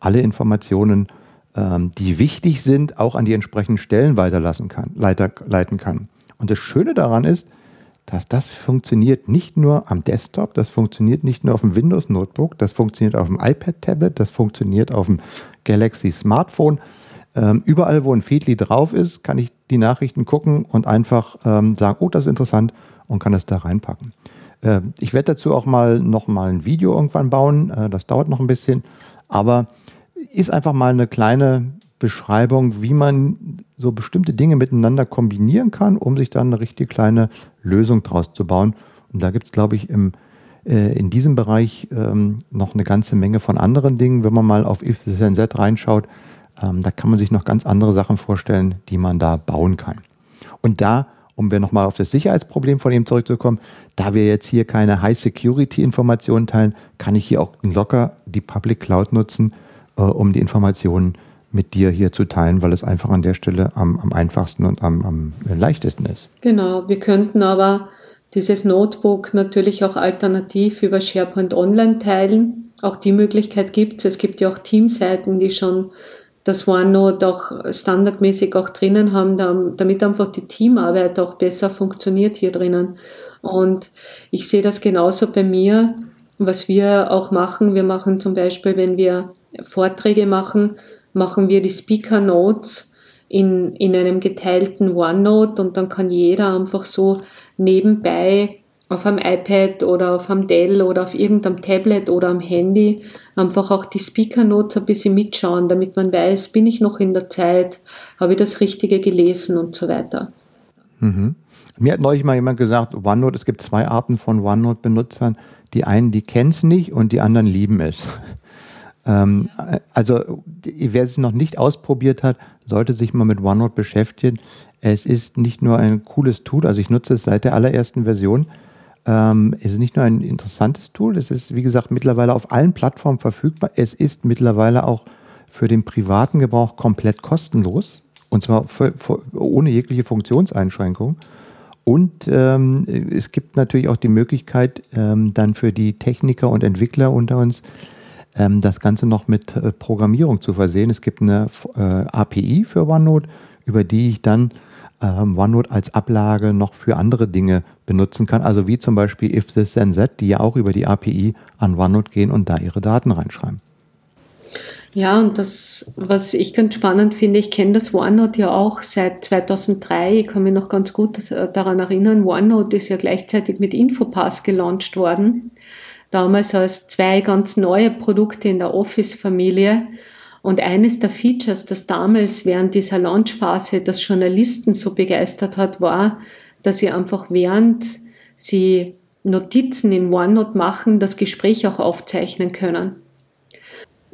alle Informationen, ähm, die wichtig sind, auch an die entsprechenden Stellen weiterlassen kann, leiter, leiten kann. Und das Schöne daran ist, dass das funktioniert nicht nur am Desktop, das funktioniert nicht nur auf dem Windows-Notebook, das funktioniert auf dem iPad-Tablet, das funktioniert auf dem Galaxy-Smartphone. Ähm, überall, wo ein Feedly drauf ist, kann ich die Nachrichten gucken und einfach ähm, sagen, oh, das ist interessant und kann es da reinpacken. Ähm, ich werde dazu auch mal noch mal ein Video irgendwann bauen, äh, das dauert noch ein bisschen, aber ist einfach mal eine kleine Beschreibung, wie man so bestimmte Dinge miteinander kombinieren kann, um sich dann eine richtig kleine Lösung draus zu bauen. Und da gibt es, glaube ich, im, äh, in diesem Bereich ähm, noch eine ganze Menge von anderen Dingen. Wenn man mal auf If This Then That reinschaut, ähm, da kann man sich noch ganz andere Sachen vorstellen, die man da bauen kann. Und da, um wir nochmal auf das Sicherheitsproblem von ihm zurückzukommen, da wir jetzt hier keine High-Security-Informationen teilen, kann ich hier auch locker die Public Cloud nutzen, äh, um die Informationen zu mit dir hier zu teilen, weil es einfach an der Stelle am, am einfachsten und am, am leichtesten ist. Genau, wir könnten aber dieses Notebook natürlich auch alternativ über SharePoint Online teilen. Auch die Möglichkeit gibt es. Es gibt ja auch Teamseiten, die schon das OneNote auch standardmäßig auch drinnen haben, damit einfach die Teamarbeit auch besser funktioniert hier drinnen. Und ich sehe das genauso bei mir, was wir auch machen. Wir machen zum Beispiel, wenn wir Vorträge machen, machen wir die Speaker Notes in, in einem geteilten OneNote und dann kann jeder einfach so nebenbei auf einem iPad oder auf einem Dell oder auf irgendeinem Tablet oder am Handy einfach auch die Speaker-Notes ein bisschen mitschauen, damit man weiß, bin ich noch in der Zeit, habe ich das Richtige gelesen und so weiter. Mhm. Mir hat neulich mal jemand gesagt, OneNote, es gibt zwei Arten von OneNote-Benutzern. Die einen, die kennen es nicht und die anderen lieben es. Ähm, also wer es noch nicht ausprobiert hat, sollte sich mal mit OneNote beschäftigen. Es ist nicht nur ein cooles Tool, also ich nutze es seit der allerersten Version. Ähm, es ist nicht nur ein interessantes Tool, es ist, wie gesagt, mittlerweile auf allen Plattformen verfügbar. Es ist mittlerweile auch für den privaten Gebrauch komplett kostenlos und zwar für, für, ohne jegliche Funktionseinschränkung. Und ähm, es gibt natürlich auch die Möglichkeit, ähm, dann für die Techniker und Entwickler unter uns ähm, das Ganze noch mit äh, Programmierung zu versehen. Es gibt eine äh, A P I für OneNote, über die ich dann ähm, OneNote als Ablage noch für andere Dinge benutzen kann. Also wie zum Beispiel If This Then That, die ja auch über die A P I an OneNote gehen und da ihre Daten reinschreiben. Ja, und das, was ich ganz spannend finde, ich kenne das OneNote ja auch seit zweitausenddrei, ich kann mich noch ganz gut daran erinnern, OneNote ist ja gleichzeitig mit Infopass gelauncht worden, damals als zwei ganz neue Produkte in der Office-Familie. Und eines der Features, das damals während dieser Launchphase das Journalisten so begeistert hat, war, dass sie einfach während sie Notizen in OneNote machen, das Gespräch auch aufzeichnen können.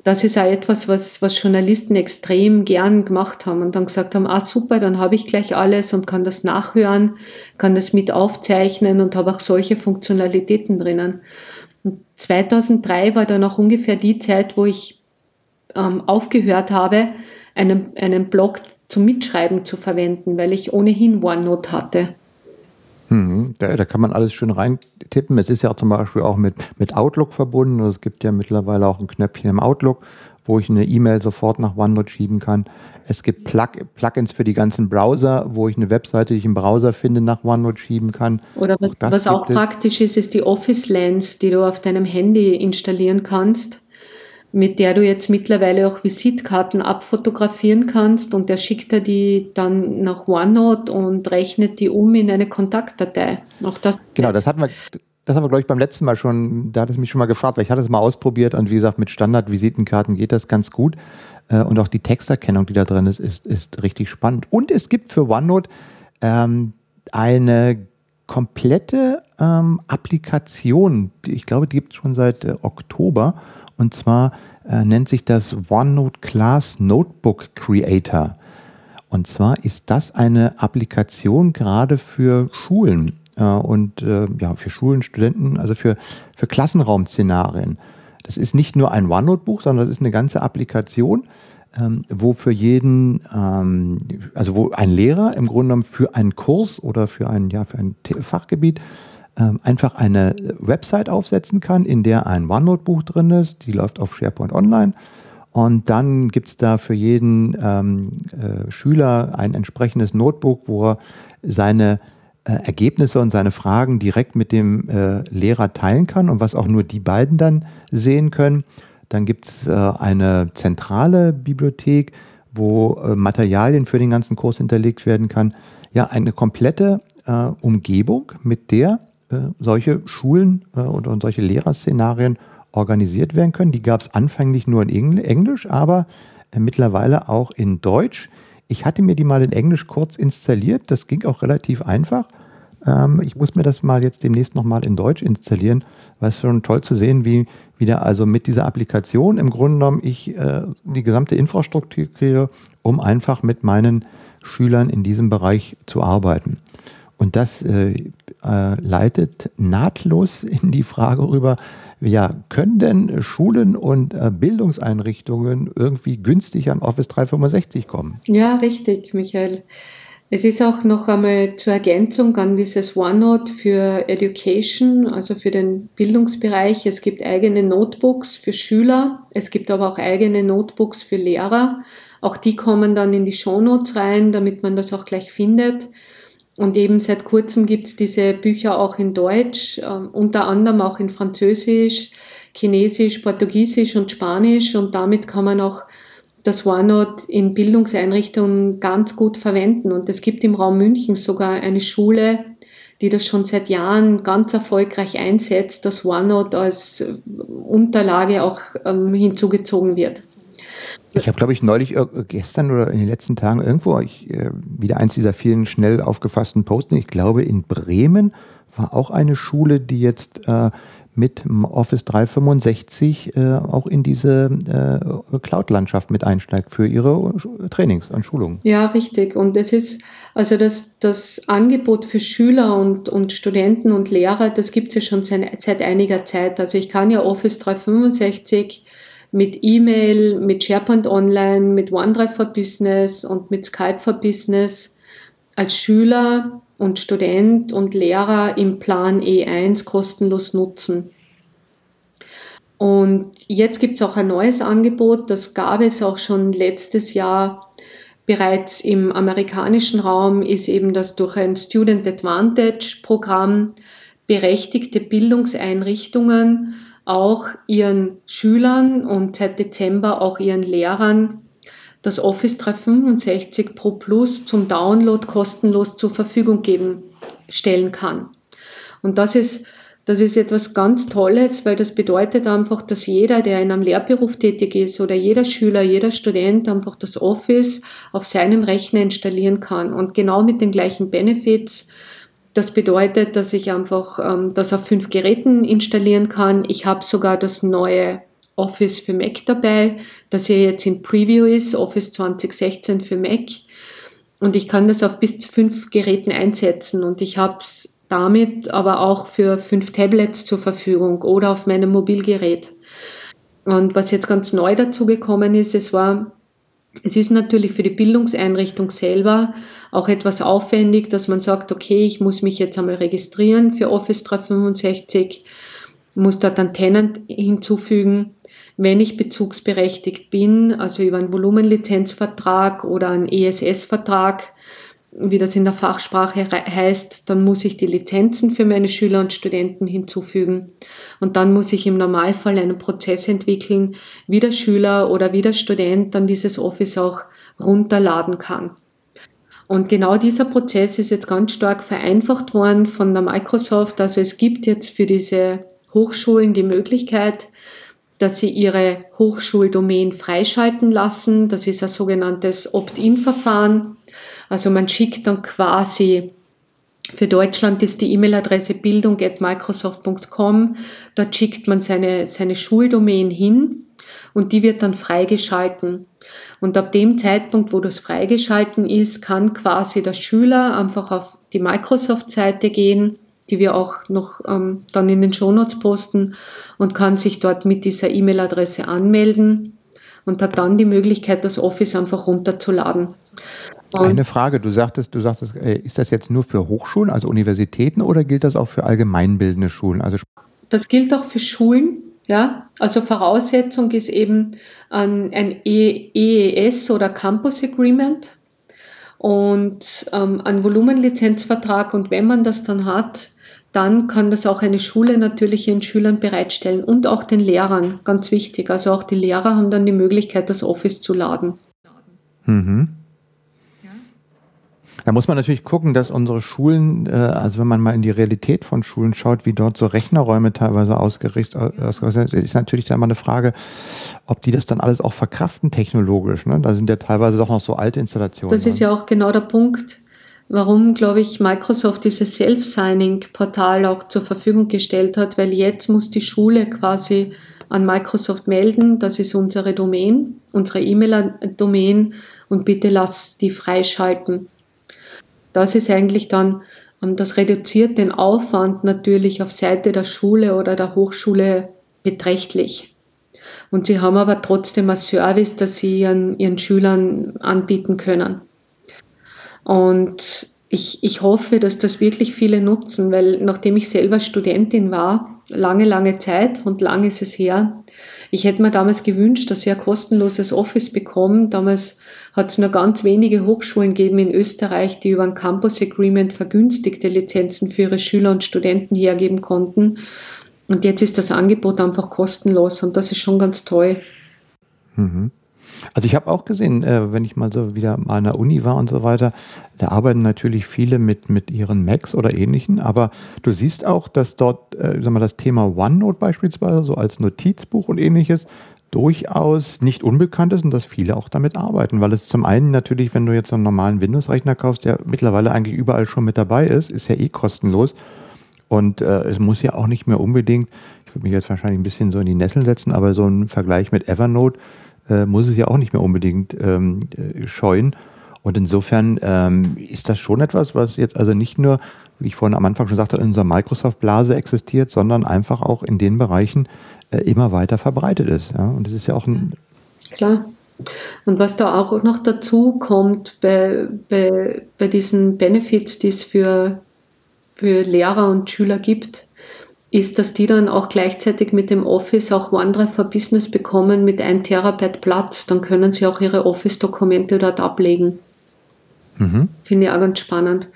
Das ist auch etwas, was, was Journalisten extrem gern gemacht haben und dann gesagt haben, ah super, dann habe ich gleich alles und kann das nachhören, kann das mit aufzeichnen und habe auch solche Funktionalitäten drinnen. Und zweitausenddrei war dann auch ungefähr die Zeit, wo ich ähm, aufgehört habe, einen, einen Blog zum Mitschreiben zu verwenden, weil ich ohnehin OneNote hatte. Hm, da, da kann man alles schön reintippen. Es ist ja auch zum Beispiel auch mit, mit Outlook verbunden. Es gibt ja mittlerweile auch ein Knöpfchen im Outlook, wo ich eine E-Mail sofort nach OneNote schieben kann. Es gibt Plug- Plugins für die ganzen Browser, wo ich eine Webseite, die ich im Browser finde, nach OneNote schieben kann. Oder was auch, was auch praktisch ist, ist die Office Lens, die du auf deinem Handy installieren kannst, mit der du jetzt mittlerweile auch Visitkarten abfotografieren kannst und der schickt dir die dann nach OneNote und rechnet die um in eine Kontaktdatei. Auch das genau, das hatten wir, das haben wir, glaube ich, beim letzten Mal schon, da hat es mich schon mal gefragt, weil ich hatte es mal ausprobiert und wie gesagt, mit Standard-Visitenkarten geht das ganz gut und auch die Texterkennung, die da drin ist, ist, ist richtig spannend. Und es gibt für OneNote ähm, eine komplette ähm, Applikation, ich glaube, die gibt es schon seit äh, Oktober. Und zwar äh, nennt sich das OneNote Class Notebook Creator. Und zwar ist das eine Applikation gerade für Schulen äh, und äh, ja, für Schulen, Studenten, also für, für Klassenraum-Szenarien. Das ist nicht nur ein OneNote-Buch, sondern das ist eine ganze Applikation, ähm, wo für jeden, ähm, also wo ein Lehrer im Grunde genommen für einen Kurs oder für ein, ja, für ein Fachgebiet einfach eine Website aufsetzen kann, in der ein OneNote-Buch drin ist, die läuft auf SharePoint Online und dann gibt es da für jeden ähm, äh, Schüler ein entsprechendes Notebook, wo er seine äh, Ergebnisse und seine Fragen direkt mit dem äh, Lehrer teilen kann und was auch nur die beiden dann sehen können. Dann gibt es äh, eine zentrale Bibliothek, wo äh, Materialien für den ganzen Kurs hinterlegt werden kann. Ja, eine komplette äh, Umgebung, mit der solche Schulen und solche Lehrerszenarien organisiert werden können. Die gab es anfänglich nur in Englisch, aber mittlerweile auch in Deutsch. Ich hatte mir die mal in Englisch kurz installiert. Das ging auch relativ einfach. Ich muss mir das mal jetzt demnächst nochmal in Deutsch installieren, weil es schon toll zu sehen, wie wieder also mit dieser Applikation im Grunde genommen ich die gesamte Infrastruktur kriege, um einfach mit meinen Schülern in diesem Bereich zu arbeiten. Und das äh, äh, leitet nahtlos in die Frage rüber, ja, können denn Schulen und äh, Bildungseinrichtungen irgendwie günstig an Office dreihundertfünfundsechzig kommen? Ja, richtig, Michael. Es ist auch noch einmal zur Ergänzung an dieses OneNote für Education, also für den Bildungsbereich. Es gibt eigene Notebooks für Schüler, es gibt aber auch eigene Notebooks für Lehrer. Auch die kommen dann in die Shownotes rein, damit man das auch gleich findet. Und eben seit kurzem gibt es diese Bücher auch in Deutsch, äh, unter anderem auch in Französisch, Chinesisch, Portugiesisch und Spanisch. Und damit kann man auch das OneNote in Bildungseinrichtungen ganz gut verwenden. Und es gibt im Raum München sogar eine Schule, die das schon seit Jahren ganz erfolgreich einsetzt, dass OneNote als Unterlage auch ähm, hinzugezogen wird. Ich habe, glaube ich, neulich gestern oder in den letzten Tagen irgendwo ich, äh, wieder eins dieser vielen schnell aufgefassten Posten. Ich glaube, in Bremen war auch eine Schule, die jetzt äh, mit Office dreihundertfünfundsechzig äh, auch in diese äh, Cloud-Landschaft mit einsteigt für ihre Trainings und Schulungen. Ja, richtig. Und es ist, also das, das Angebot für Schüler und, und Studenten und Lehrer, das gibt es ja schon seit, seit einiger Zeit. Also ich kann ja Office dreihundertfünfundsechzig mit E-Mail, mit SharePoint Online, mit OneDrive for Business und mit Skype for Business als Schüler und Student und Lehrer im Plan E eins kostenlos nutzen. Und jetzt gibt es auch ein neues Angebot, das gab es auch schon letztes Jahr. Bereits im amerikanischen Raum ist eben das durch ein Student Advantage Programm berechtigte Bildungseinrichtungen auch ihren Schülern und seit Dezember auch ihren Lehrern das Office dreihundertfünfundsechzig Pro Plus zum Download kostenlos zur Verfügung geben, stellen kann. Und das ist, das ist etwas ganz Tolles, weil das bedeutet einfach, dass jeder, der in einem Lehrberuf tätig ist oder jeder Schüler, jeder Student einfach das Office auf seinem Rechner installieren kann und genau mit den gleichen Benefits. Das bedeutet, dass ich einfach ähm, das auf fünf Geräten installieren kann. Ich habe sogar das neue Office für Mac dabei, das ja jetzt in Preview ist, Office zwanzig sechzehn für Mac. Und ich kann das auf bis zu fünf Geräten einsetzen und ich habe es damit aber auch für fünf Tablets zur Verfügung oder auf meinem Mobilgerät. Und was jetzt ganz neu dazu gekommen ist, es war, es ist natürlich für die Bildungseinrichtung selber auch etwas aufwendig, dass man sagt, okay, ich muss mich jetzt einmal registrieren für Office dreihundertfünfundsechzig, muss dort einen Tenant hinzufügen. Wenn ich bezugsberechtigt bin, also über einen Volumenlizenzvertrag oder einen E S S-Vertrag, wie das in der Fachsprache heißt, dann muss ich die Lizenzen für meine Schüler und Studenten hinzufügen. Und dann muss ich im Normalfall einen Prozess entwickeln, wie der Schüler oder wie der Student dann dieses Office auch runterladen kann. Und genau dieser Prozess ist jetzt ganz stark vereinfacht worden von der Microsoft. Also es gibt jetzt für diese Hochschulen die Möglichkeit, dass sie ihre Hochschuldomain freischalten lassen. Das ist ein sogenanntes Opt-in-Verfahren. Also man schickt dann quasi, für Deutschland ist die E-Mail-Adresse bildung at microsoft punkt com, dort schickt man seine, seine Schuldomain hin und die wird dann freigeschalten. Und ab dem Zeitpunkt, wo das freigeschalten ist, kann quasi der Schüler einfach auf die Microsoft-Seite gehen, die wir auch noch ähm, dann in den Shownotes posten, und kann sich dort mit dieser E-Mail-Adresse anmelden und hat dann die Möglichkeit, das Office einfach runterzuladen. Eine Frage, du sagtest, du sagtest, ist das jetzt nur für Hochschulen, also Universitäten, oder gilt das auch für allgemeinbildende Schulen? Also das gilt auch für Schulen, ja. Also Voraussetzung ist eben ein, ein E E S oder Campus Agreement und ähm, ein Volumenlizenzvertrag. Und wenn man das dann hat, dann kann das auch eine Schule natürlich ihren Schülern bereitstellen und auch den Lehrern, ganz wichtig. Also auch die Lehrer haben dann die Möglichkeit, das Office zu laden. Mhm. Da muss man natürlich gucken, dass unsere Schulen, also wenn man mal in die Realität von Schulen schaut, wie dort so Rechnerräume teilweise ausgerichtet sind, ist natürlich dann mal eine Frage, ob die das dann alles auch verkraften technologisch. Ne? Da sind ja teilweise doch noch so alte Installationen. Das ist ja auch genau der Punkt, warum, glaube ich, Microsoft dieses Self-Signing-Portal auch zur Verfügung gestellt hat, weil jetzt muss die Schule quasi an Microsoft melden, das ist unsere Domain, unsere E-Mail-Domain und bitte lass die freischalten. Das ist eigentlich dann, das reduziert den Aufwand natürlich auf Seite der Schule oder der Hochschule beträchtlich. Und sie haben aber trotzdem ein Service, das sie ihren, ihren Schülern anbieten können. Und ich, ich hoffe, dass das wirklich viele nutzen, weil nachdem ich selber Studentin war, lange, lange Zeit und lang ist es her, ich hätte mir damals gewünscht, dass ich ein kostenloses Office bekomme. Damals hat es nur ganz wenige Hochschulen gegeben in Österreich, die über ein Campus Agreement vergünstigte Lizenzen für ihre Schüler und Studenten hergeben konnten. Und jetzt ist das Angebot einfach kostenlos und das ist schon ganz toll. Mhm. Also ich habe auch gesehen, äh, wenn ich mal so wieder mal an der Uni war und so weiter, da arbeiten natürlich viele mit, mit ihren Macs oder ähnlichen, aber du siehst auch, dass dort äh, sag mal, das Thema OneNote beispielsweise, so als Notizbuch und ähnliches, durchaus nicht unbekannt ist und dass viele auch damit arbeiten, weil es zum einen natürlich, wenn du jetzt einen normalen Windows-Rechner kaufst, der mittlerweile eigentlich überall schon mit dabei ist, ist ja eh kostenlos und äh, es muss ja auch nicht mehr unbedingt, ich würde mich jetzt wahrscheinlich ein bisschen so in die Nesseln setzen, aber so ein Vergleich mit Evernote äh, muss es ja auch nicht mehr unbedingt ähm, scheuen. Und insofern ähm, ist das schon etwas, was jetzt also nicht nur, wie ich vorhin am Anfang schon sagte, in unserer Microsoft-Blase existiert, sondern einfach auch in den Bereichen äh, immer weiter verbreitet ist. Ja? Und das ist ja auch ein... Klar. Und was da auch noch dazu kommt bei, bei, bei diesen Benefits, die es für, für Lehrer und Schüler gibt, ist, dass die dann auch gleichzeitig mit dem Office auch OneDrive for Business bekommen mit ein Terabyte Platz. Dann können sie auch ihre Office-Dokumente dort ablegen. Mhm. Finde ich auch ganz spannend.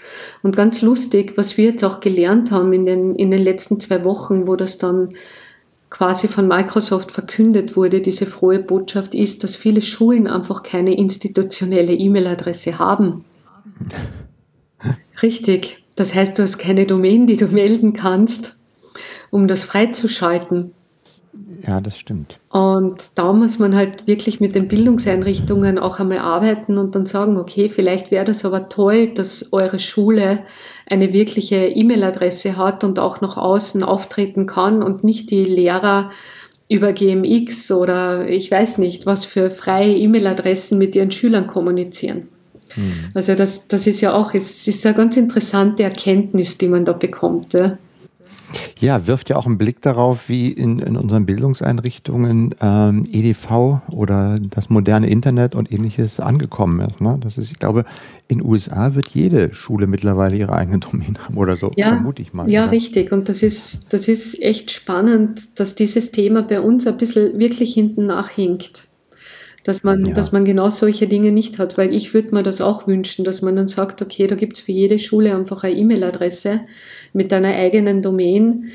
Und ganz lustig, was wir jetzt auch gelernt haben in den, in den letzten zwei Wochen, wo das dann quasi von Microsoft verkündet wurde, diese frohe Botschaft ist, dass viele Schulen einfach keine institutionelle E-Mail-Adresse haben. Richtig. Das heißt, du hast keine Domain, die du melden kannst, um das freizuschalten. Ja, das stimmt. Und da muss man halt wirklich mit den Bildungseinrichtungen auch einmal arbeiten und dann sagen, okay, vielleicht wäre das aber toll, dass eure Schule eine wirkliche E-Mail-Adresse hat und auch nach außen auftreten kann und nicht die Lehrer über G M X oder ich weiß nicht, was für freie E-Mail-Adressen mit ihren Schülern kommunizieren. Hm. Also das, das ist ja auch, es ist eine ganz interessante Erkenntnis, die man da bekommt, ja. Ja, wirft ja auch einen Blick darauf, wie in, in unseren Bildungseinrichtungen ähm, E D V oder das moderne Internet und ähnliches angekommen ist. Ne? Das ist, ich glaube, in den U S A wird jede Schule mittlerweile ihre eigene Domain haben oder so, ja, vermute ich mal. Ja, oder? Richtig. Und das ist, das ist echt spannend, dass dieses Thema bei uns ein bisschen wirklich hinten nachhinkt. Dass man, ja. dass man genau solche Dinge nicht hat, weil ich würde mir das auch wünschen, dass man dann sagt, okay, da gibt es für jede Schule einfach eine E-Mail-Adresse mit einer eigenen Domain,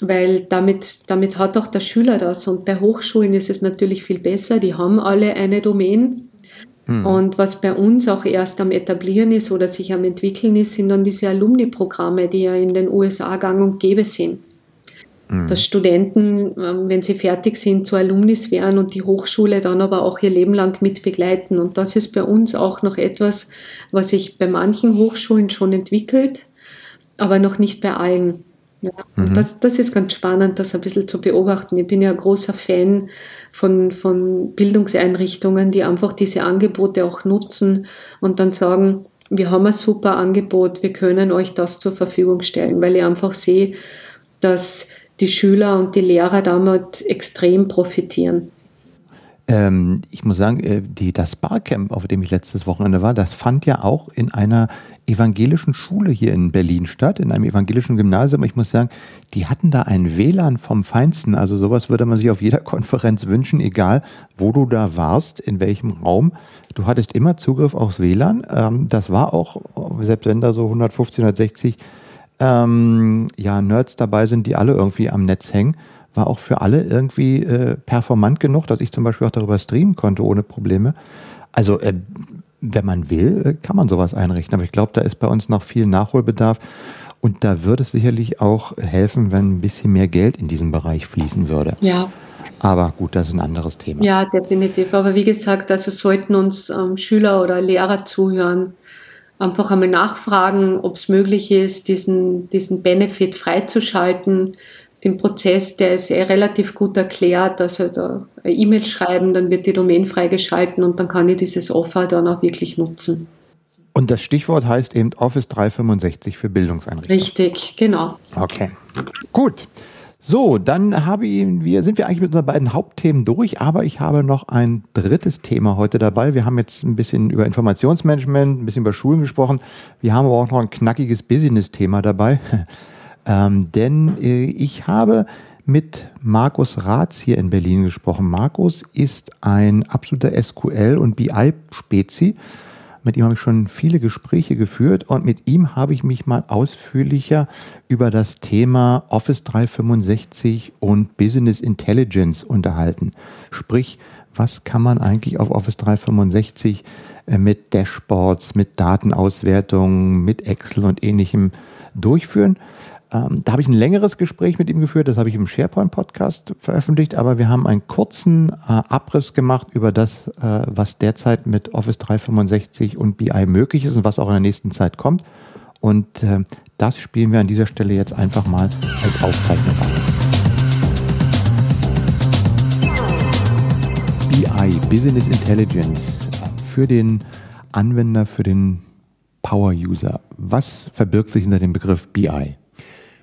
weil damit, damit hat auch der Schüler das. Und bei Hochschulen ist es natürlich viel besser, die haben alle eine Domain. Hm. Und was bei uns auch erst am Etablieren ist oder sich am Entwickeln ist, sind dann diese Alumni-Programme, die ja in den U S A gang und gäbe sind. Dass Studenten, wenn sie fertig sind, zu Alumnis werden und die Hochschule dann aber auch ihr Leben lang mit begleiten. Und das ist bei uns auch noch etwas, was sich bei manchen Hochschulen schon entwickelt, aber noch nicht bei allen. Ja, mhm. Und das, das ist ganz spannend, das ein bisschen zu beobachten. Ich bin ja ein großer Fan von, von Bildungseinrichtungen, die einfach diese Angebote auch nutzen und dann sagen, wir haben ein super Angebot, wir können euch das zur Verfügung stellen, weil ich einfach sehe, dass die Schüler und die Lehrer damit extrem profitieren. Ähm, ich muss sagen, die, das Barcamp, auf dem ich letztes Wochenende war, das fand ja auch in einer evangelischen Schule hier in Berlin statt, in einem evangelischen Gymnasium. Ich muss sagen, die hatten da ein W L A N vom Feinsten. Also sowas würde man sich auf jeder Konferenz wünschen, egal wo du da warst, in welchem Raum. Du hattest immer Zugriff aufs W L A N. Ähm, das war auch, selbst wenn da so hundertfünfzig, hundertsechzig Ähm, ja, Nerds dabei sind, die alle irgendwie am Netz hängen, war auch für alle irgendwie äh, performant genug, dass ich zum Beispiel auch darüber streamen konnte ohne Probleme. Also äh, wenn man will, äh, kann man sowas einrichten. Aber ich glaube, da ist bei uns noch viel Nachholbedarf. Und da würde es sicherlich auch helfen, wenn ein bisschen mehr Geld in diesen Bereich fließen würde. Ja. Aber gut, das ist ein anderes Thema. Ja, definitiv. Aber wie gesagt, also sollten uns ähm, Schüler oder Lehrer zuhören, einfach einmal nachfragen, ob es möglich ist, diesen, diesen Benefit freizuschalten. Den Prozess, der ist eh relativ gut erklärt. Also da eine E-Mail schreiben, dann wird die Domain freigeschalten und dann kann ich dieses Offer dann auch wirklich nutzen. Und das Stichwort heißt eben Office dreihundertfünfundsechzig für Bildungseinrichtungen. Richtig, genau. Okay, gut. So, dann habe ich, wir, sind wir eigentlich mit unseren beiden Hauptthemen durch, aber ich habe noch ein drittes Thema heute dabei. Wir haben jetzt ein bisschen über Informationsmanagement, ein bisschen über Schulen gesprochen. Wir haben aber auch noch ein knackiges Business-Thema dabei. ähm, denn äh, ich habe mit Markus Raths hier in Berlin gesprochen. Markus ist ein absoluter S Q L- und B I-Spezi. Mit ihm habe ich schon viele Gespräche geführt und mit ihm habe ich mich mal ausführlicher über das Thema Office dreihundertfünfundsechzig und Business Intelligence unterhalten. Sprich, was kann man eigentlich auf Office dreihundertfünfundsechzig mit Dashboards, mit Datenauswertungen, mit Excel und Ähnlichem durchführen? Ähm, da habe ich ein längeres Gespräch mit ihm geführt, das habe ich im SharePoint-Podcast veröffentlicht, aber wir haben einen kurzen äh, Abriss gemacht über das, äh, was derzeit mit Office dreihundertfünfundsechzig und B I möglich ist und was auch in der nächsten Zeit kommt. Und äh, das spielen wir an dieser Stelle jetzt einfach mal als Aufzeichnung an. B I, Business Intelligence, für den Anwender, für den Power-User. Was verbirgt sich hinter dem Begriff B I?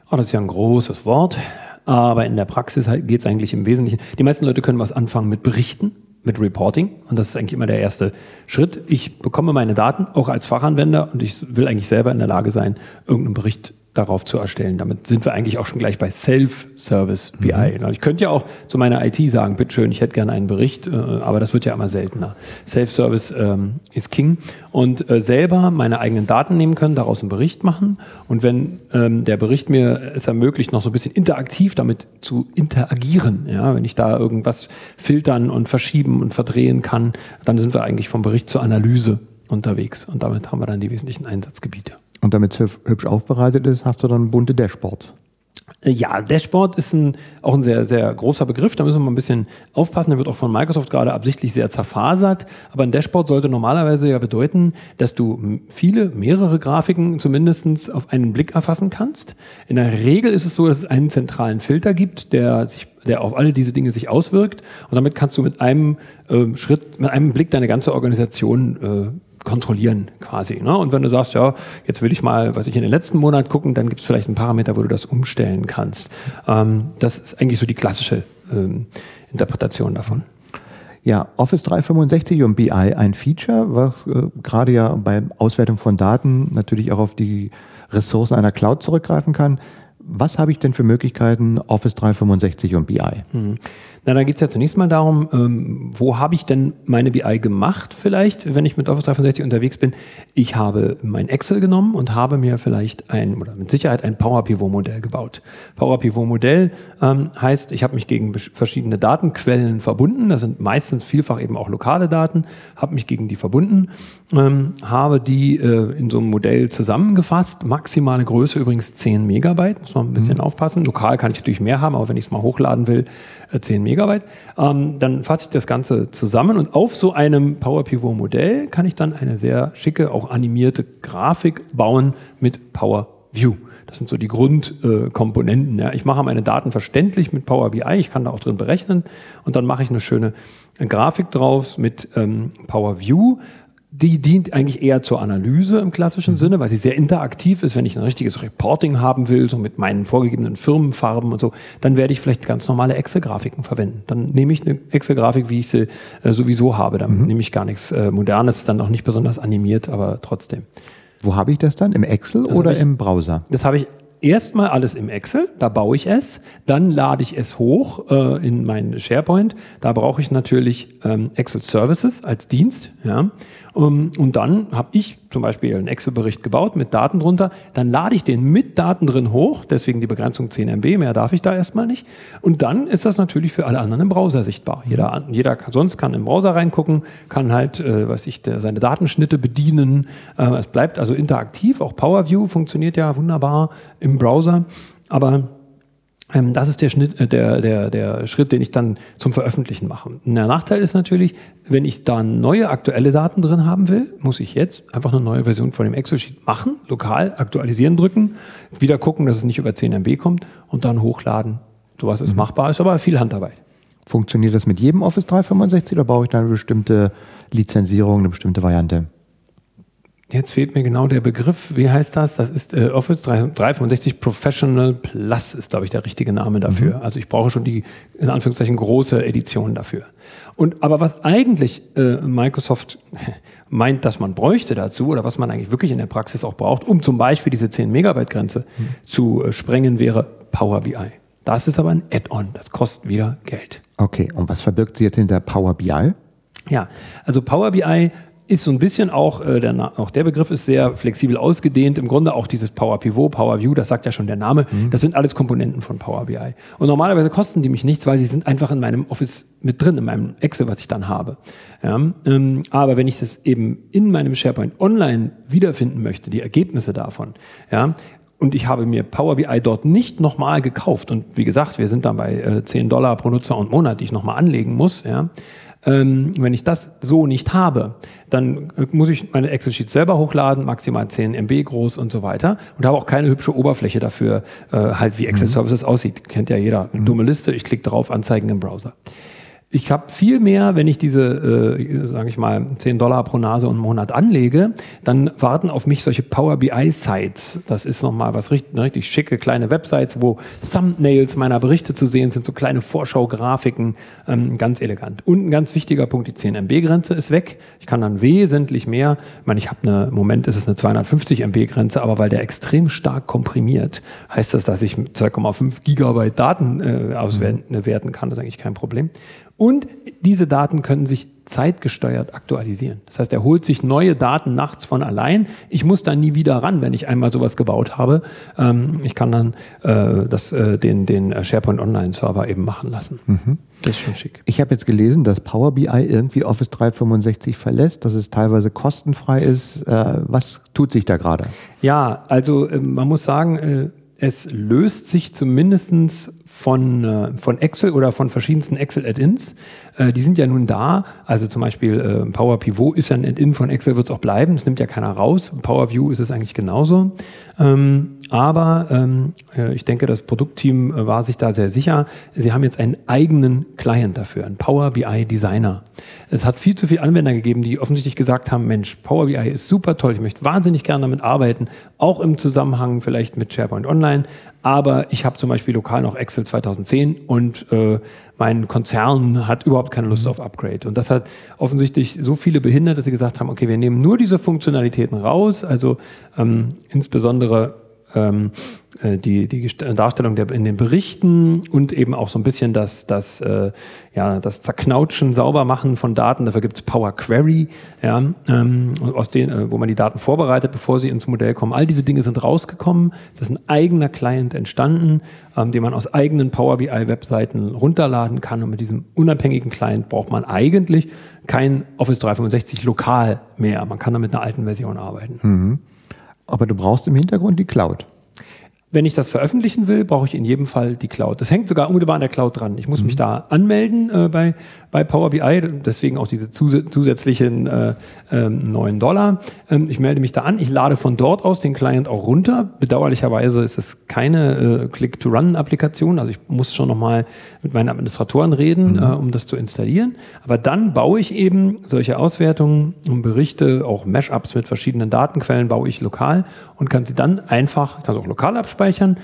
Oh, das ist ja ein großes Wort, aber in der Praxis geht es eigentlich im Wesentlichen. Die meisten Leute können was anfangen mit Berichten, mit Reporting, und das ist eigentlich immer der erste Schritt. Ich bekomme meine Daten, auch als Fachanwender, und ich will eigentlich selber in der Lage sein, irgendeinen Bericht darauf zu erstellen. Damit sind wir eigentlich auch schon gleich bei Self-Service-B I. Mhm. Ich könnte ja auch zu meiner I T sagen, bitteschön, ich hätte gerne einen Bericht, aber das wird ja immer seltener. Self-Service ähm, ist King. Und äh, selber meine eigenen Daten nehmen können, daraus einen Bericht machen. Und wenn ähm, der Bericht mir es ermöglicht, noch so ein bisschen interaktiv damit zu interagieren, ja, wenn ich da irgendwas filtern und verschieben und verdrehen kann, dann sind wir eigentlich vom Bericht zur Analyse unterwegs. Und damit haben wir dann die wesentlichen Einsatzgebiete. Und damit es hübsch aufbereitet ist, hast du dann bunte Dashboards. Ja, Dashboard ist ein, auch ein sehr, sehr großer Begriff. Da müssen wir mal ein bisschen aufpassen. Der wird auch von Microsoft gerade absichtlich sehr zerfasert. Aber ein Dashboard sollte normalerweise ja bedeuten, dass du viele, mehrere Grafiken zumindest auf einen Blick erfassen kannst. In der Regel ist es so, dass es einen zentralen Filter gibt, der sich der auf alle diese Dinge sich auswirkt. Und damit kannst du mit einem äh, Schritt, mit einem Blick deine ganze Organisation äh, kontrollieren quasi. Ne? Und wenn du sagst, ja, jetzt will ich mal, was ich in den letzten Monat gucken, dann gibt es vielleicht einen Parameter, wo du das umstellen kannst. Ähm, das ist eigentlich so die klassische ähm, Interpretation davon. Ja, Office dreihundertfünfundsechzig und B I, ein Feature, was äh, gerade ja bei Auswertung von Daten natürlich auch auf die Ressourcen einer Cloud zurückgreifen kann. Was habe ich denn für Möglichkeiten Office dreihundertfünfundsechzig und B I? Hm. Na, da geht es ja zunächst mal darum, ähm, wo habe ich denn meine B I gemacht vielleicht, wenn ich mit Office dreihundertfünfundsechzig unterwegs bin? Ich habe mein Excel genommen und habe mir vielleicht ein, oder mit Sicherheit ein Power Pivot Modell gebaut. Power Pivot Modell ähm, heißt, ich habe mich gegen verschiedene Datenquellen verbunden. Das sind meistens vielfach eben auch lokale Daten. Habe mich gegen die verbunden, ähm, habe die äh, in so einem Modell zusammengefasst. Maximale Größe übrigens zehn Megabyte. Muss man ein bisschen mhm. aufpassen. Lokal kann ich natürlich mehr haben, aber wenn ich es mal hochladen will, äh, zehn Megabyte. Ähm, dann fasse ich das Ganze zusammen und auf so einem Power Pivot Modell kann ich dann eine sehr schicke, auch animierte Grafik bauen mit Power View. Das sind so die Grundkomponenten. Äh, ja. Ich mache meine Daten verständlich mit Power B I, ich kann da auch drin berechnen und dann mache ich eine schöne Grafik drauf mit ähm, Power View. Die dient eigentlich eher zur Analyse im klassischen mhm. Sinne, weil sie sehr interaktiv ist. Wenn ich ein richtiges Reporting haben will, so mit meinen vorgegebenen Firmenfarben und so, dann werde ich vielleicht ganz normale Excel-Grafiken verwenden. Dann nehme ich eine Excel-Grafik, wie ich sie äh, sowieso habe. Dann mhm. nehme ich gar nichts äh, Modernes, dann auch nicht besonders animiert, aber trotzdem. Wo habe ich das dann? Im Excel das oder ich, im Browser? Das habe ich erstmal alles im Excel, da baue ich es, dann lade ich es hoch äh, in meinen SharePoint, da brauche ich natürlich ähm, Excel Services als Dienst, ja. um, und dann habe ich zum Beispiel einen Excel-Bericht gebaut mit Daten drunter, dann lade ich den mit Daten drin hoch, deswegen die Begrenzung zehn Megabyte, mehr darf ich da erstmal nicht, und dann ist das natürlich für alle anderen im Browser sichtbar. Jeder, jeder kann, sonst kann im Browser reingucken, kann halt äh, was ich, der, seine Datenschnitte bedienen, äh, es bleibt also interaktiv, auch Power View funktioniert ja wunderbar im Browser, aber ähm, das ist der, Schnitt, äh, der, der, der Schritt, den ich dann zum Veröffentlichen mache. Der Nachteil ist natürlich, wenn ich da neue aktuelle Daten drin haben will, muss ich jetzt einfach eine neue Version von dem Excel-Sheet machen, lokal aktualisieren drücken, wieder gucken, dass es nicht über zehn Megabyte kommt und dann hochladen. Sowas ist mhm. machbar, ist aber viel Handarbeit. Funktioniert das mit jedem Office dreihundertfünfundsechzig oder brauche ich da eine bestimmte Lizenzierung, eine bestimmte Variante? Jetzt fehlt mir genau der Begriff. Wie heißt das? Das ist äh, Office dreihundertfünfundsechzig Professional Plus ist, glaube ich, der richtige Name dafür. Mhm. Also ich brauche schon die, in Anführungszeichen, große Edition dafür. Und aber was eigentlich äh, Microsoft meint, dass man bräuchte dazu oder was man eigentlich wirklich in der Praxis auch braucht, um zum Beispiel diese zehn Megabyte Grenze mhm. zu äh, sprengen, wäre Power B I. Das ist aber ein Add-on. Das kostet wieder Geld. Okay. Und was verbirgt sich jetzt hinter Power B I? Ja, also Power B I ist so ein bisschen auch, äh, der, auch der Begriff ist sehr flexibel ausgedehnt, im Grunde auch dieses Power Pivot, Power View, das sagt ja schon der Name, mhm. das sind alles Komponenten von Power B I. Und normalerweise kosten die mich nichts, weil sie sind einfach in meinem Office mit drin, in meinem Excel, was ich dann habe. Ja, ähm, aber wenn ich das eben in meinem SharePoint online wiederfinden möchte, die Ergebnisse davon, ja, und ich habe mir Power B I dort nicht nochmal gekauft, und wie gesagt, wir sind dann bei äh, zehn Dollar pro Nutzer und Monat, die ich nochmal anlegen muss, ja, Ähm, wenn ich das so nicht habe, dann muss ich meine Excel-Sheets selber hochladen, maximal zehn Megabyte groß und so weiter, und habe auch keine hübsche Oberfläche dafür, äh, halt wie Excel-Services mhm. aussieht. Kennt ja jeder. Eine mhm. dumme Liste, ich klicke drauf, Anzeigen im Browser. Ich habe viel mehr, wenn ich diese, äh, sage ich mal, zehn Dollar pro Nase und Monat anlege, dann warten auf mich solche Power B I-Sites. Das ist nochmal was richtig, richtig schicke, kleine Websites, wo Thumbnails meiner Berichte zu sehen sind, so kleine Vorschaugrafiken, ähm, ganz elegant. Und ein ganz wichtiger Punkt, die zehn Megabyte-Grenze ist weg. Ich kann dann wesentlich mehr, ich meine, ich habe eine, im Moment ist es eine zweihundertfünfzig Megabyte-Grenze, aber weil der extrem stark komprimiert, heißt das, dass ich zwei Komma fünf Gigabyte Daten äh, auswerten kann, das ist eigentlich kein Problem. Und diese Daten können sich zeitgesteuert aktualisieren. Das heißt, er holt sich neue Daten nachts von allein. Ich muss da nie wieder ran, wenn ich einmal sowas gebaut habe. Ähm, ich kann dann äh, das, äh, den, den SharePoint-Online-Server eben machen lassen. Mhm. Das ist schon schick. Ich habe jetzt gelesen, dass Power B I irgendwie Office dreihundertfünfundsechzig verlässt, dass es teilweise kostenfrei ist. Äh, was tut sich da gerade? Ja, also äh, man muss sagen... Äh, Es löst sich zumindest von, von Excel oder von verschiedensten Excel-Add-ins. Die sind ja nun da. Also zum Beispiel Power Pivot ist ja ein Add-in von Excel, wird es auch bleiben. Es nimmt ja keiner raus. Power View ist es eigentlich genauso. Aber ich denke, das Produktteam war sich da sehr sicher. Sie haben jetzt einen eigenen Client dafür, einen Power B I Designer. Es hat viel zu viele Anwender gegeben, die offensichtlich gesagt haben, Mensch, Power B I ist super toll. Ich möchte wahnsinnig gerne damit arbeiten. Auch im Zusammenhang vielleicht mit SharePoint Online. Aber ich habe zum Beispiel lokal noch Excel zweitausendzehn und äh, mein Konzern hat überhaupt keine Lust auf Upgrade. Und das hat offensichtlich so viele behindert, dass sie gesagt haben, okay, wir nehmen nur diese Funktionalitäten raus, also ähm, insbesondere ähm, die, die Darstellung der, in den Berichten und eben auch so ein bisschen das, das, äh, ja, das Zerknautschen, Saubermachen von Daten. Dafür gibt es Power Query, ja, ähm, aus denen, äh, wo man die Daten vorbereitet, bevor sie ins Modell kommen. All diese Dinge sind rausgekommen. Es ist ein eigener Client entstanden, ähm, den man aus eigenen Power B I-Webseiten runterladen kann. Und mit diesem unabhängigen Client braucht man eigentlich kein Office dreihundertfünfundsechzig lokal mehr. Man kann da mit einer alten Version arbeiten. Mhm. Aber du brauchst im Hintergrund die Cloud. Wenn ich das veröffentlichen will, brauche ich in jedem Fall die Cloud. Das hängt sogar unmittelbar an der Cloud dran. Ich muss mhm. mich da anmelden äh, bei, bei Power B I, deswegen auch diese zus- zusätzlichen äh, äh, neun Dollar. Ähm, ich melde mich da an, ich lade von dort aus den Client auch runter. Bedauerlicherweise ist es keine äh, Click-to-Run-Applikation, also ich muss schon nochmal mit meinen Administratoren reden, mhm. äh, um das zu installieren. Aber dann baue ich eben solche Auswertungen und Berichte, auch Mashups mit verschiedenen Datenquellen baue ich lokal und kann sie dann einfach, kann sie auch lokal abspielen. Speichern.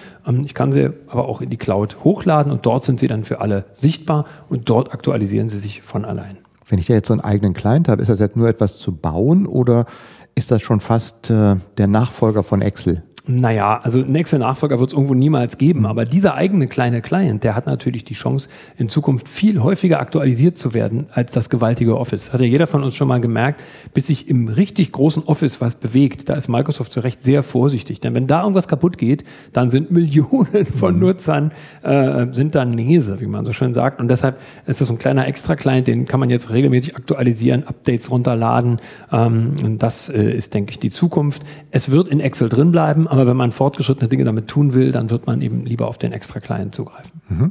Ich kann sie aber auch in die Cloud hochladen und dort sind sie dann für alle sichtbar und dort aktualisieren sie sich von allein. Wenn ich da jetzt so einen eigenen Client habe, ist das jetzt nur etwas zu bauen oder ist das schon fast äh, der Nachfolger von Excel? Naja, also einen Excel-Nachfolger wird es irgendwo niemals geben, aber dieser eigene kleine Client, der hat natürlich die Chance, in Zukunft viel häufiger aktualisiert zu werden als das gewaltige Office. Das hat ja jeder von uns schon mal gemerkt, bis sich im richtig großen Office was bewegt, da ist Microsoft zu Recht sehr vorsichtig, denn wenn da irgendwas kaputt geht, dann sind Millionen von Nutzern, äh, sind dann Nese, wie man so schön sagt, und deshalb ist das so ein kleiner Extra-Client, den kann man jetzt regelmäßig aktualisieren, Updates runterladen, ähm, und das äh, ist, denke ich, die Zukunft. Es wird in Excel drin bleiben, aber wenn man fortgeschrittene Dinge damit tun will, dann wird man eben lieber auf den extra Client zugreifen. Mhm.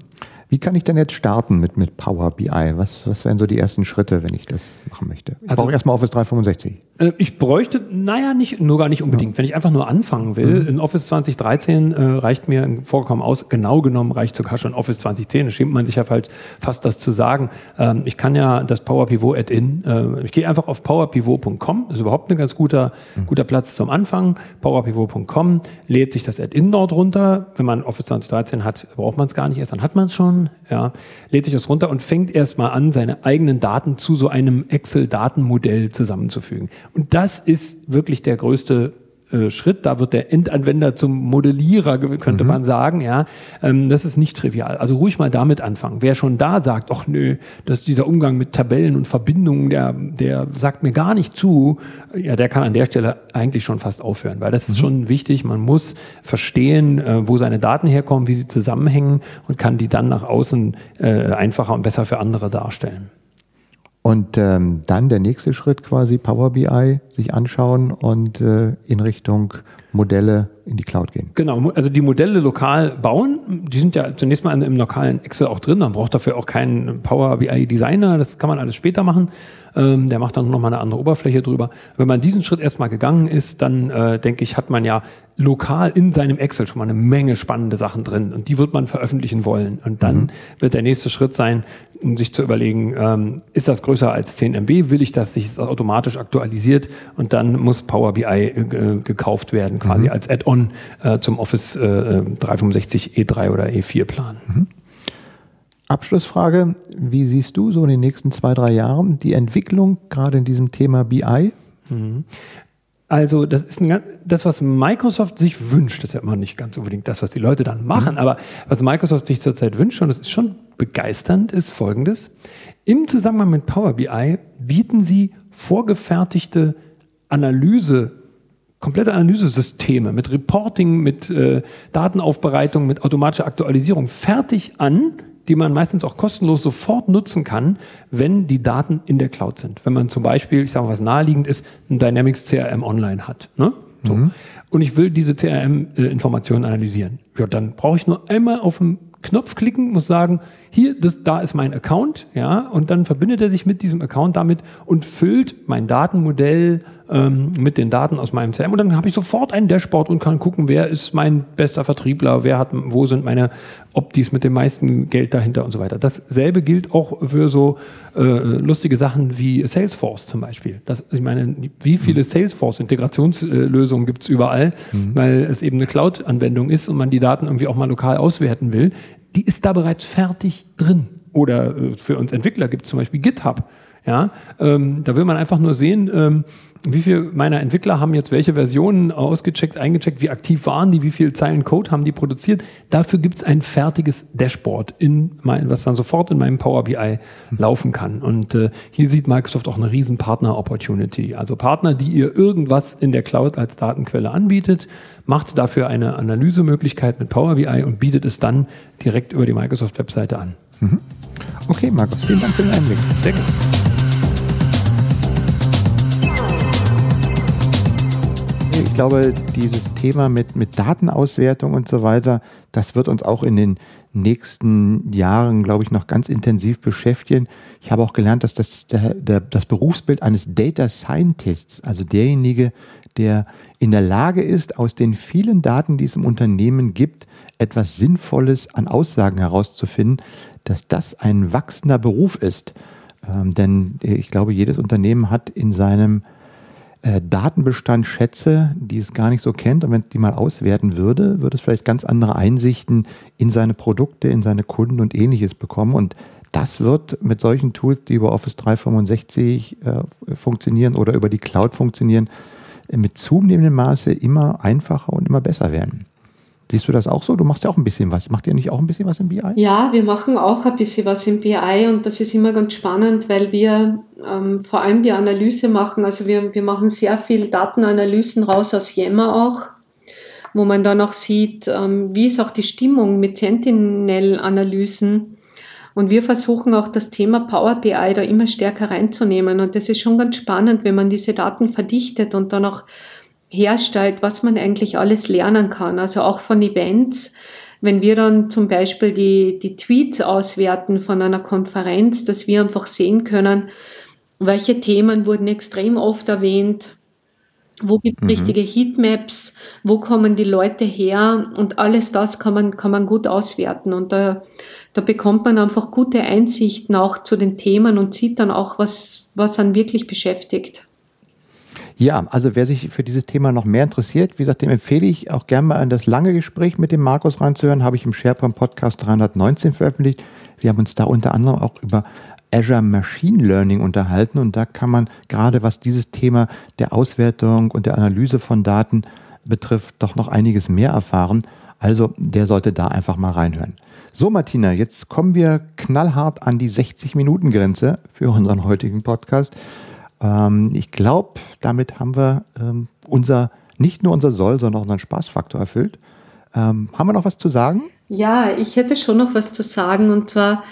Wie kann ich denn jetzt starten mit, mit Power B I? Was, was wären so die ersten Schritte, wenn ich das machen möchte? Ich also, brauche erstmal Office dreihundertfünfundsechzig. Äh, ich bräuchte, naja, nicht, nur gar nicht unbedingt. Ja. Wenn ich einfach nur anfangen will, mhm. in Office zweitausenddreizehn äh, reicht mir im Vorkommen aus, genau genommen reicht sogar schon Office zweitausendzehn, da schämt man sich ja halt fast das zu sagen. Ähm, ich kann ja das Power Pivot Add-in, äh, ich gehe einfach auf power pivot Punkt com, das ist überhaupt ein ganz guter, mhm. guter Platz zum Anfang. power pivot Punkt com, lädt sich das Add-in dort runter. Wenn man Office zweitausenddreizehn hat, braucht man es gar nicht erst, dann hat man es schon. Ja, lädt sich das runter und fängt erstmal an, seine eigenen Daten zu so einem Excel-Datenmodell zusammenzufügen. Und das ist wirklich der größte äh, Schritt. Da wird der Endanwender zum Modellierer, könnte mhm. man sagen. Ja, ähm, das ist nicht trivial. Also ruhig mal damit anfangen. Wer schon da sagt, ach nö, dass dieser Umgang mit Tabellen und Verbindungen, der, der sagt mir gar nicht zu, ja, der kann an der Stelle eigentlich schon fast aufhören, weil das ist mhm. schon wichtig. Man muss verstehen, äh, wo seine Daten herkommen, wie sie zusammenhängen und kann die dann nach außen äh, einfacher und besser für andere darstellen. Und ähm, dann der nächste Schritt quasi Power B I sich anschauen und äh, in Richtung Modelle in die Cloud gehen. Genau, also die Modelle lokal bauen, die sind ja zunächst mal im lokalen Excel auch drin, man braucht dafür auch keinen Power B I Designer, das kann man alles später machen, ähm, der macht dann nochmal eine andere Oberfläche drüber. Wenn man diesen Schritt erstmal gegangen ist, dann äh, denke ich, hat man ja lokal in seinem Excel schon mal eine Menge spannende Sachen drin und die wird man veröffentlichen wollen und dann mhm. wird der nächste Schritt sein, um sich zu überlegen, ähm, ist das größer als zehn Megabyte, will ich, dass sich das automatisch aktualisiert und dann muss Power B I äh, gekauft werden, quasi mhm. als Add-on äh, zum Office äh, dreihundertfünfundsechzig E drei oder E vier Plan. Mhm. Abschlussfrage, wie siehst du so in den nächsten zwei, drei Jahren die Entwicklung gerade in diesem Thema B I? Mhm. Also das ist ein, das, was Microsoft sich wünscht, das ist ja immer nicht ganz unbedingt das, was die Leute dann machen, mhm. aber was Microsoft sich zurzeit wünscht, und das ist schon begeisternd, ist Folgendes. Im Zusammenhang mit Power B I bieten sie vorgefertigte Analyse komplette Analysesysteme mit Reporting, mit äh, Datenaufbereitung, mit automatischer Aktualisierung fertig an, die man meistens auch kostenlos sofort nutzen kann, wenn die Daten in der Cloud sind. Wenn man zum Beispiel, ich sage mal, was naheliegend ist, ein Dynamics C R M online hat, ne? So. Mhm. Und ich will diese C R M-Informationen äh, analysieren. Ja, dann brauche ich nur einmal auf den Knopf klicken, muss sagen, hier, das, da ist mein Account, ja, und dann verbindet er sich mit diesem Account damit und füllt mein Datenmodell ähm, mit den Daten aus meinem C R M und dann habe ich sofort einen Dashboard und kann gucken, wer ist mein bester Vertriebler, wer hat, wo sind meine Optis mit dem meisten Geld dahinter und so weiter. Dasselbe gilt auch für so äh, lustige Sachen wie Salesforce zum Beispiel. Das, ich meine, wie viele mhm. Salesforce-Integrationslösungen gibt es überall, mhm. weil es eben eine Cloud-Anwendung ist und man die Daten irgendwie auch mal lokal auswerten will. Die ist da bereits fertig drin. Oder äh, für uns Entwickler gibt es zum Beispiel GitHub. Ja, ähm, da will man einfach nur sehen, ähm, wie viele meiner Entwickler haben jetzt welche Versionen ausgecheckt, eingecheckt, wie aktiv waren die, wie viele Zeilen Code haben die produziert. Dafür gibt es ein fertiges Dashboard, in mein, was dann sofort in meinem Power B I mhm. laufen kann. Und äh, hier sieht Microsoft auch eine riesen Partner-Opportunity. Also Partner, die ihr irgendwas in der Cloud als Datenquelle anbietet, macht dafür eine Analysemöglichkeit mit Power B I und bietet es dann direkt über die Microsoft-Webseite an. Mhm. Okay, Markus, vielen Dank für den Einblick. Sehr gut. Ich glaube, dieses Thema mit, mit Datenauswertung und so weiter, das wird uns auch in den nächsten Jahren, glaube ich, noch ganz intensiv beschäftigen. Ich habe auch gelernt, dass das, der, der, das Berufsbild eines Data Scientists, also derjenige, der in der Lage ist, aus den vielen Daten, die es im Unternehmen gibt, etwas Sinnvolles an Aussagen herauszufinden, dass das ein wachsender Beruf ist. Ähm, denn ich glaube, jedes Unternehmen hat in seinem Datenbestand Schätze, die es gar nicht so kennt. Und wenn es die mal auswerten würde, würde es vielleicht ganz andere Einsichten in seine Produkte, in seine Kunden und Ähnliches bekommen. Und das wird mit solchen Tools, die über Office dreihundertfünfundsechzig äh, funktionieren oder über die Cloud funktionieren, mit zunehmendem Maße immer einfacher und immer besser werden. Siehst du das auch so? Du machst ja auch ein bisschen was. Macht ihr nicht auch ein bisschen was im B I? Ja, wir machen auch ein bisschen was im B I und das ist immer ganz spannend, weil wir ähm, vor allem die Analyse machen. Also wir, wir machen sehr viel Datenanalysen raus aus Yammer auch, wo man dann auch sieht, ähm, wie ist auch die Stimmung mit Sentinel-Analysen. Und wir versuchen auch das Thema Power B I da immer stärker reinzunehmen. Und das ist schon ganz spannend, wenn man diese Daten verdichtet und dann auch herstellt, was man eigentlich alles lernen kann. Also auch von Events, wenn wir dann zum Beispiel die, die Tweets auswerten von einer Konferenz, dass wir einfach sehen können, welche Themen wurden extrem oft erwähnt, wo gibt es mhm. richtige Heatmaps, wo kommen die Leute her und alles das kann man, kann man gut auswerten und da, da bekommt man einfach gute Einsichten auch zu den Themen und sieht dann auch, was, was einen wirklich beschäftigt. Ja, also wer sich für dieses Thema noch mehr interessiert, wie gesagt, dem empfehle ich auch gerne mal an das lange Gespräch mit dem Markus reinzuhören, habe ich im SharePoint Podcast dreihundertneunzehn veröffentlicht. Wir haben uns da unter anderem auch über Azure Machine Learning unterhalten und da kann man gerade was dieses Thema der Auswertung und der Analyse von Daten betrifft, doch noch einiges mehr erfahren. Also der sollte da einfach mal reinhören. So Martina, jetzt kommen wir knallhart an die sechzig-Minuten-Grenze für unseren heutigen Podcast. Ähm, ich glaube, damit haben wir ähm, unser, nicht nur unser Soll, sondern auch unseren Spaßfaktor erfüllt. Ähm, haben wir noch was zu sagen? Ja, ich hätte schon noch was zu sagen, und zwar,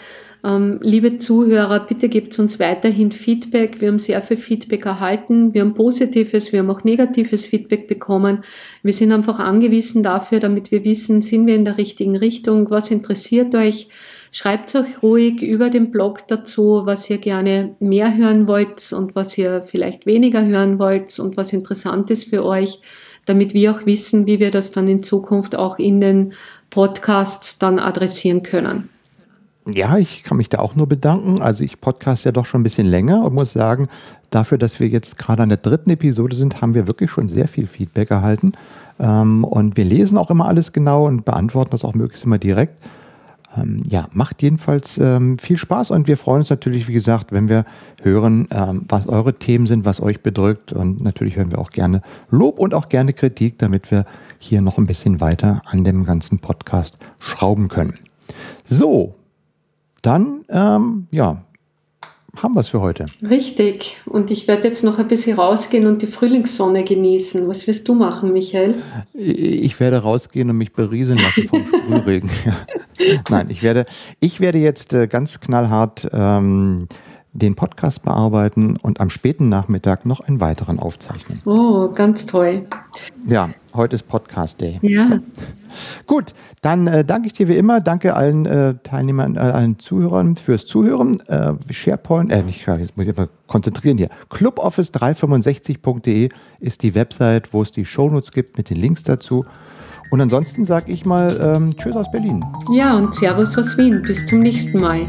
ähm, liebe Zuhörer, bitte gebt uns weiterhin Feedback. Wir haben sehr viel Feedback erhalten. Wir haben positives, wir haben auch negatives Feedback bekommen. Wir sind einfach angewiesen dafür, damit wir wissen, sind wir in der richtigen Richtung, was interessiert euch. Schreibt euch ruhig über den Blog dazu, was ihr gerne mehr hören wollt und was ihr vielleicht weniger hören wollt und was interessant ist für euch, damit wir auch wissen, wie wir das dann in Zukunft auch in den Podcasts dann adressieren können. Ja, ich kann mich da auch nur bedanken. Also ich podcaste ja doch schon ein bisschen länger und muss sagen, dafür, dass wir jetzt gerade an der dritten Episode sind, haben wir wirklich schon sehr viel Feedback erhalten. Und wir lesen auch immer alles genau und beantworten das auch möglichst immer direkt. Ja, macht jedenfalls viel Spaß, und wir freuen uns natürlich, wie gesagt, wenn wir hören, was eure Themen sind, was euch bedrückt, und natürlich hören wir auch gerne Lob und auch gerne Kritik, damit wir hier noch ein bisschen weiter an dem ganzen Podcast schrauben können. So, dann, ähm, ja, haben wir es für heute. Richtig. Und ich werde jetzt noch ein bisschen rausgehen und die Frühlingssonne genießen. Was wirst du machen, Michael? Ich werde rausgehen und mich berieseln lassen vom Sprühregen. Nein, ich werde, ich werde jetzt ganz knallhart ähm, den Podcast bearbeiten und am späten Nachmittag noch einen weiteren aufzeichnen. Oh, ganz toll. Ja, heute ist Podcast Day. Ja. So. Gut, dann äh, danke ich dir wie immer. Danke allen äh, Teilnehmern, äh, allen Zuhörern fürs Zuhören. Äh, SharePoint, äh, nicht, jetzt muss ich mal konzentrieren hier. cluboffice drei sechs fünf punkt de ist die Website, wo es die Shownotes gibt mit den Links dazu. Und ansonsten sage ich mal ähm, Tschüss aus Berlin. Ja, und Servus aus Wien. Bis zum nächsten Mal.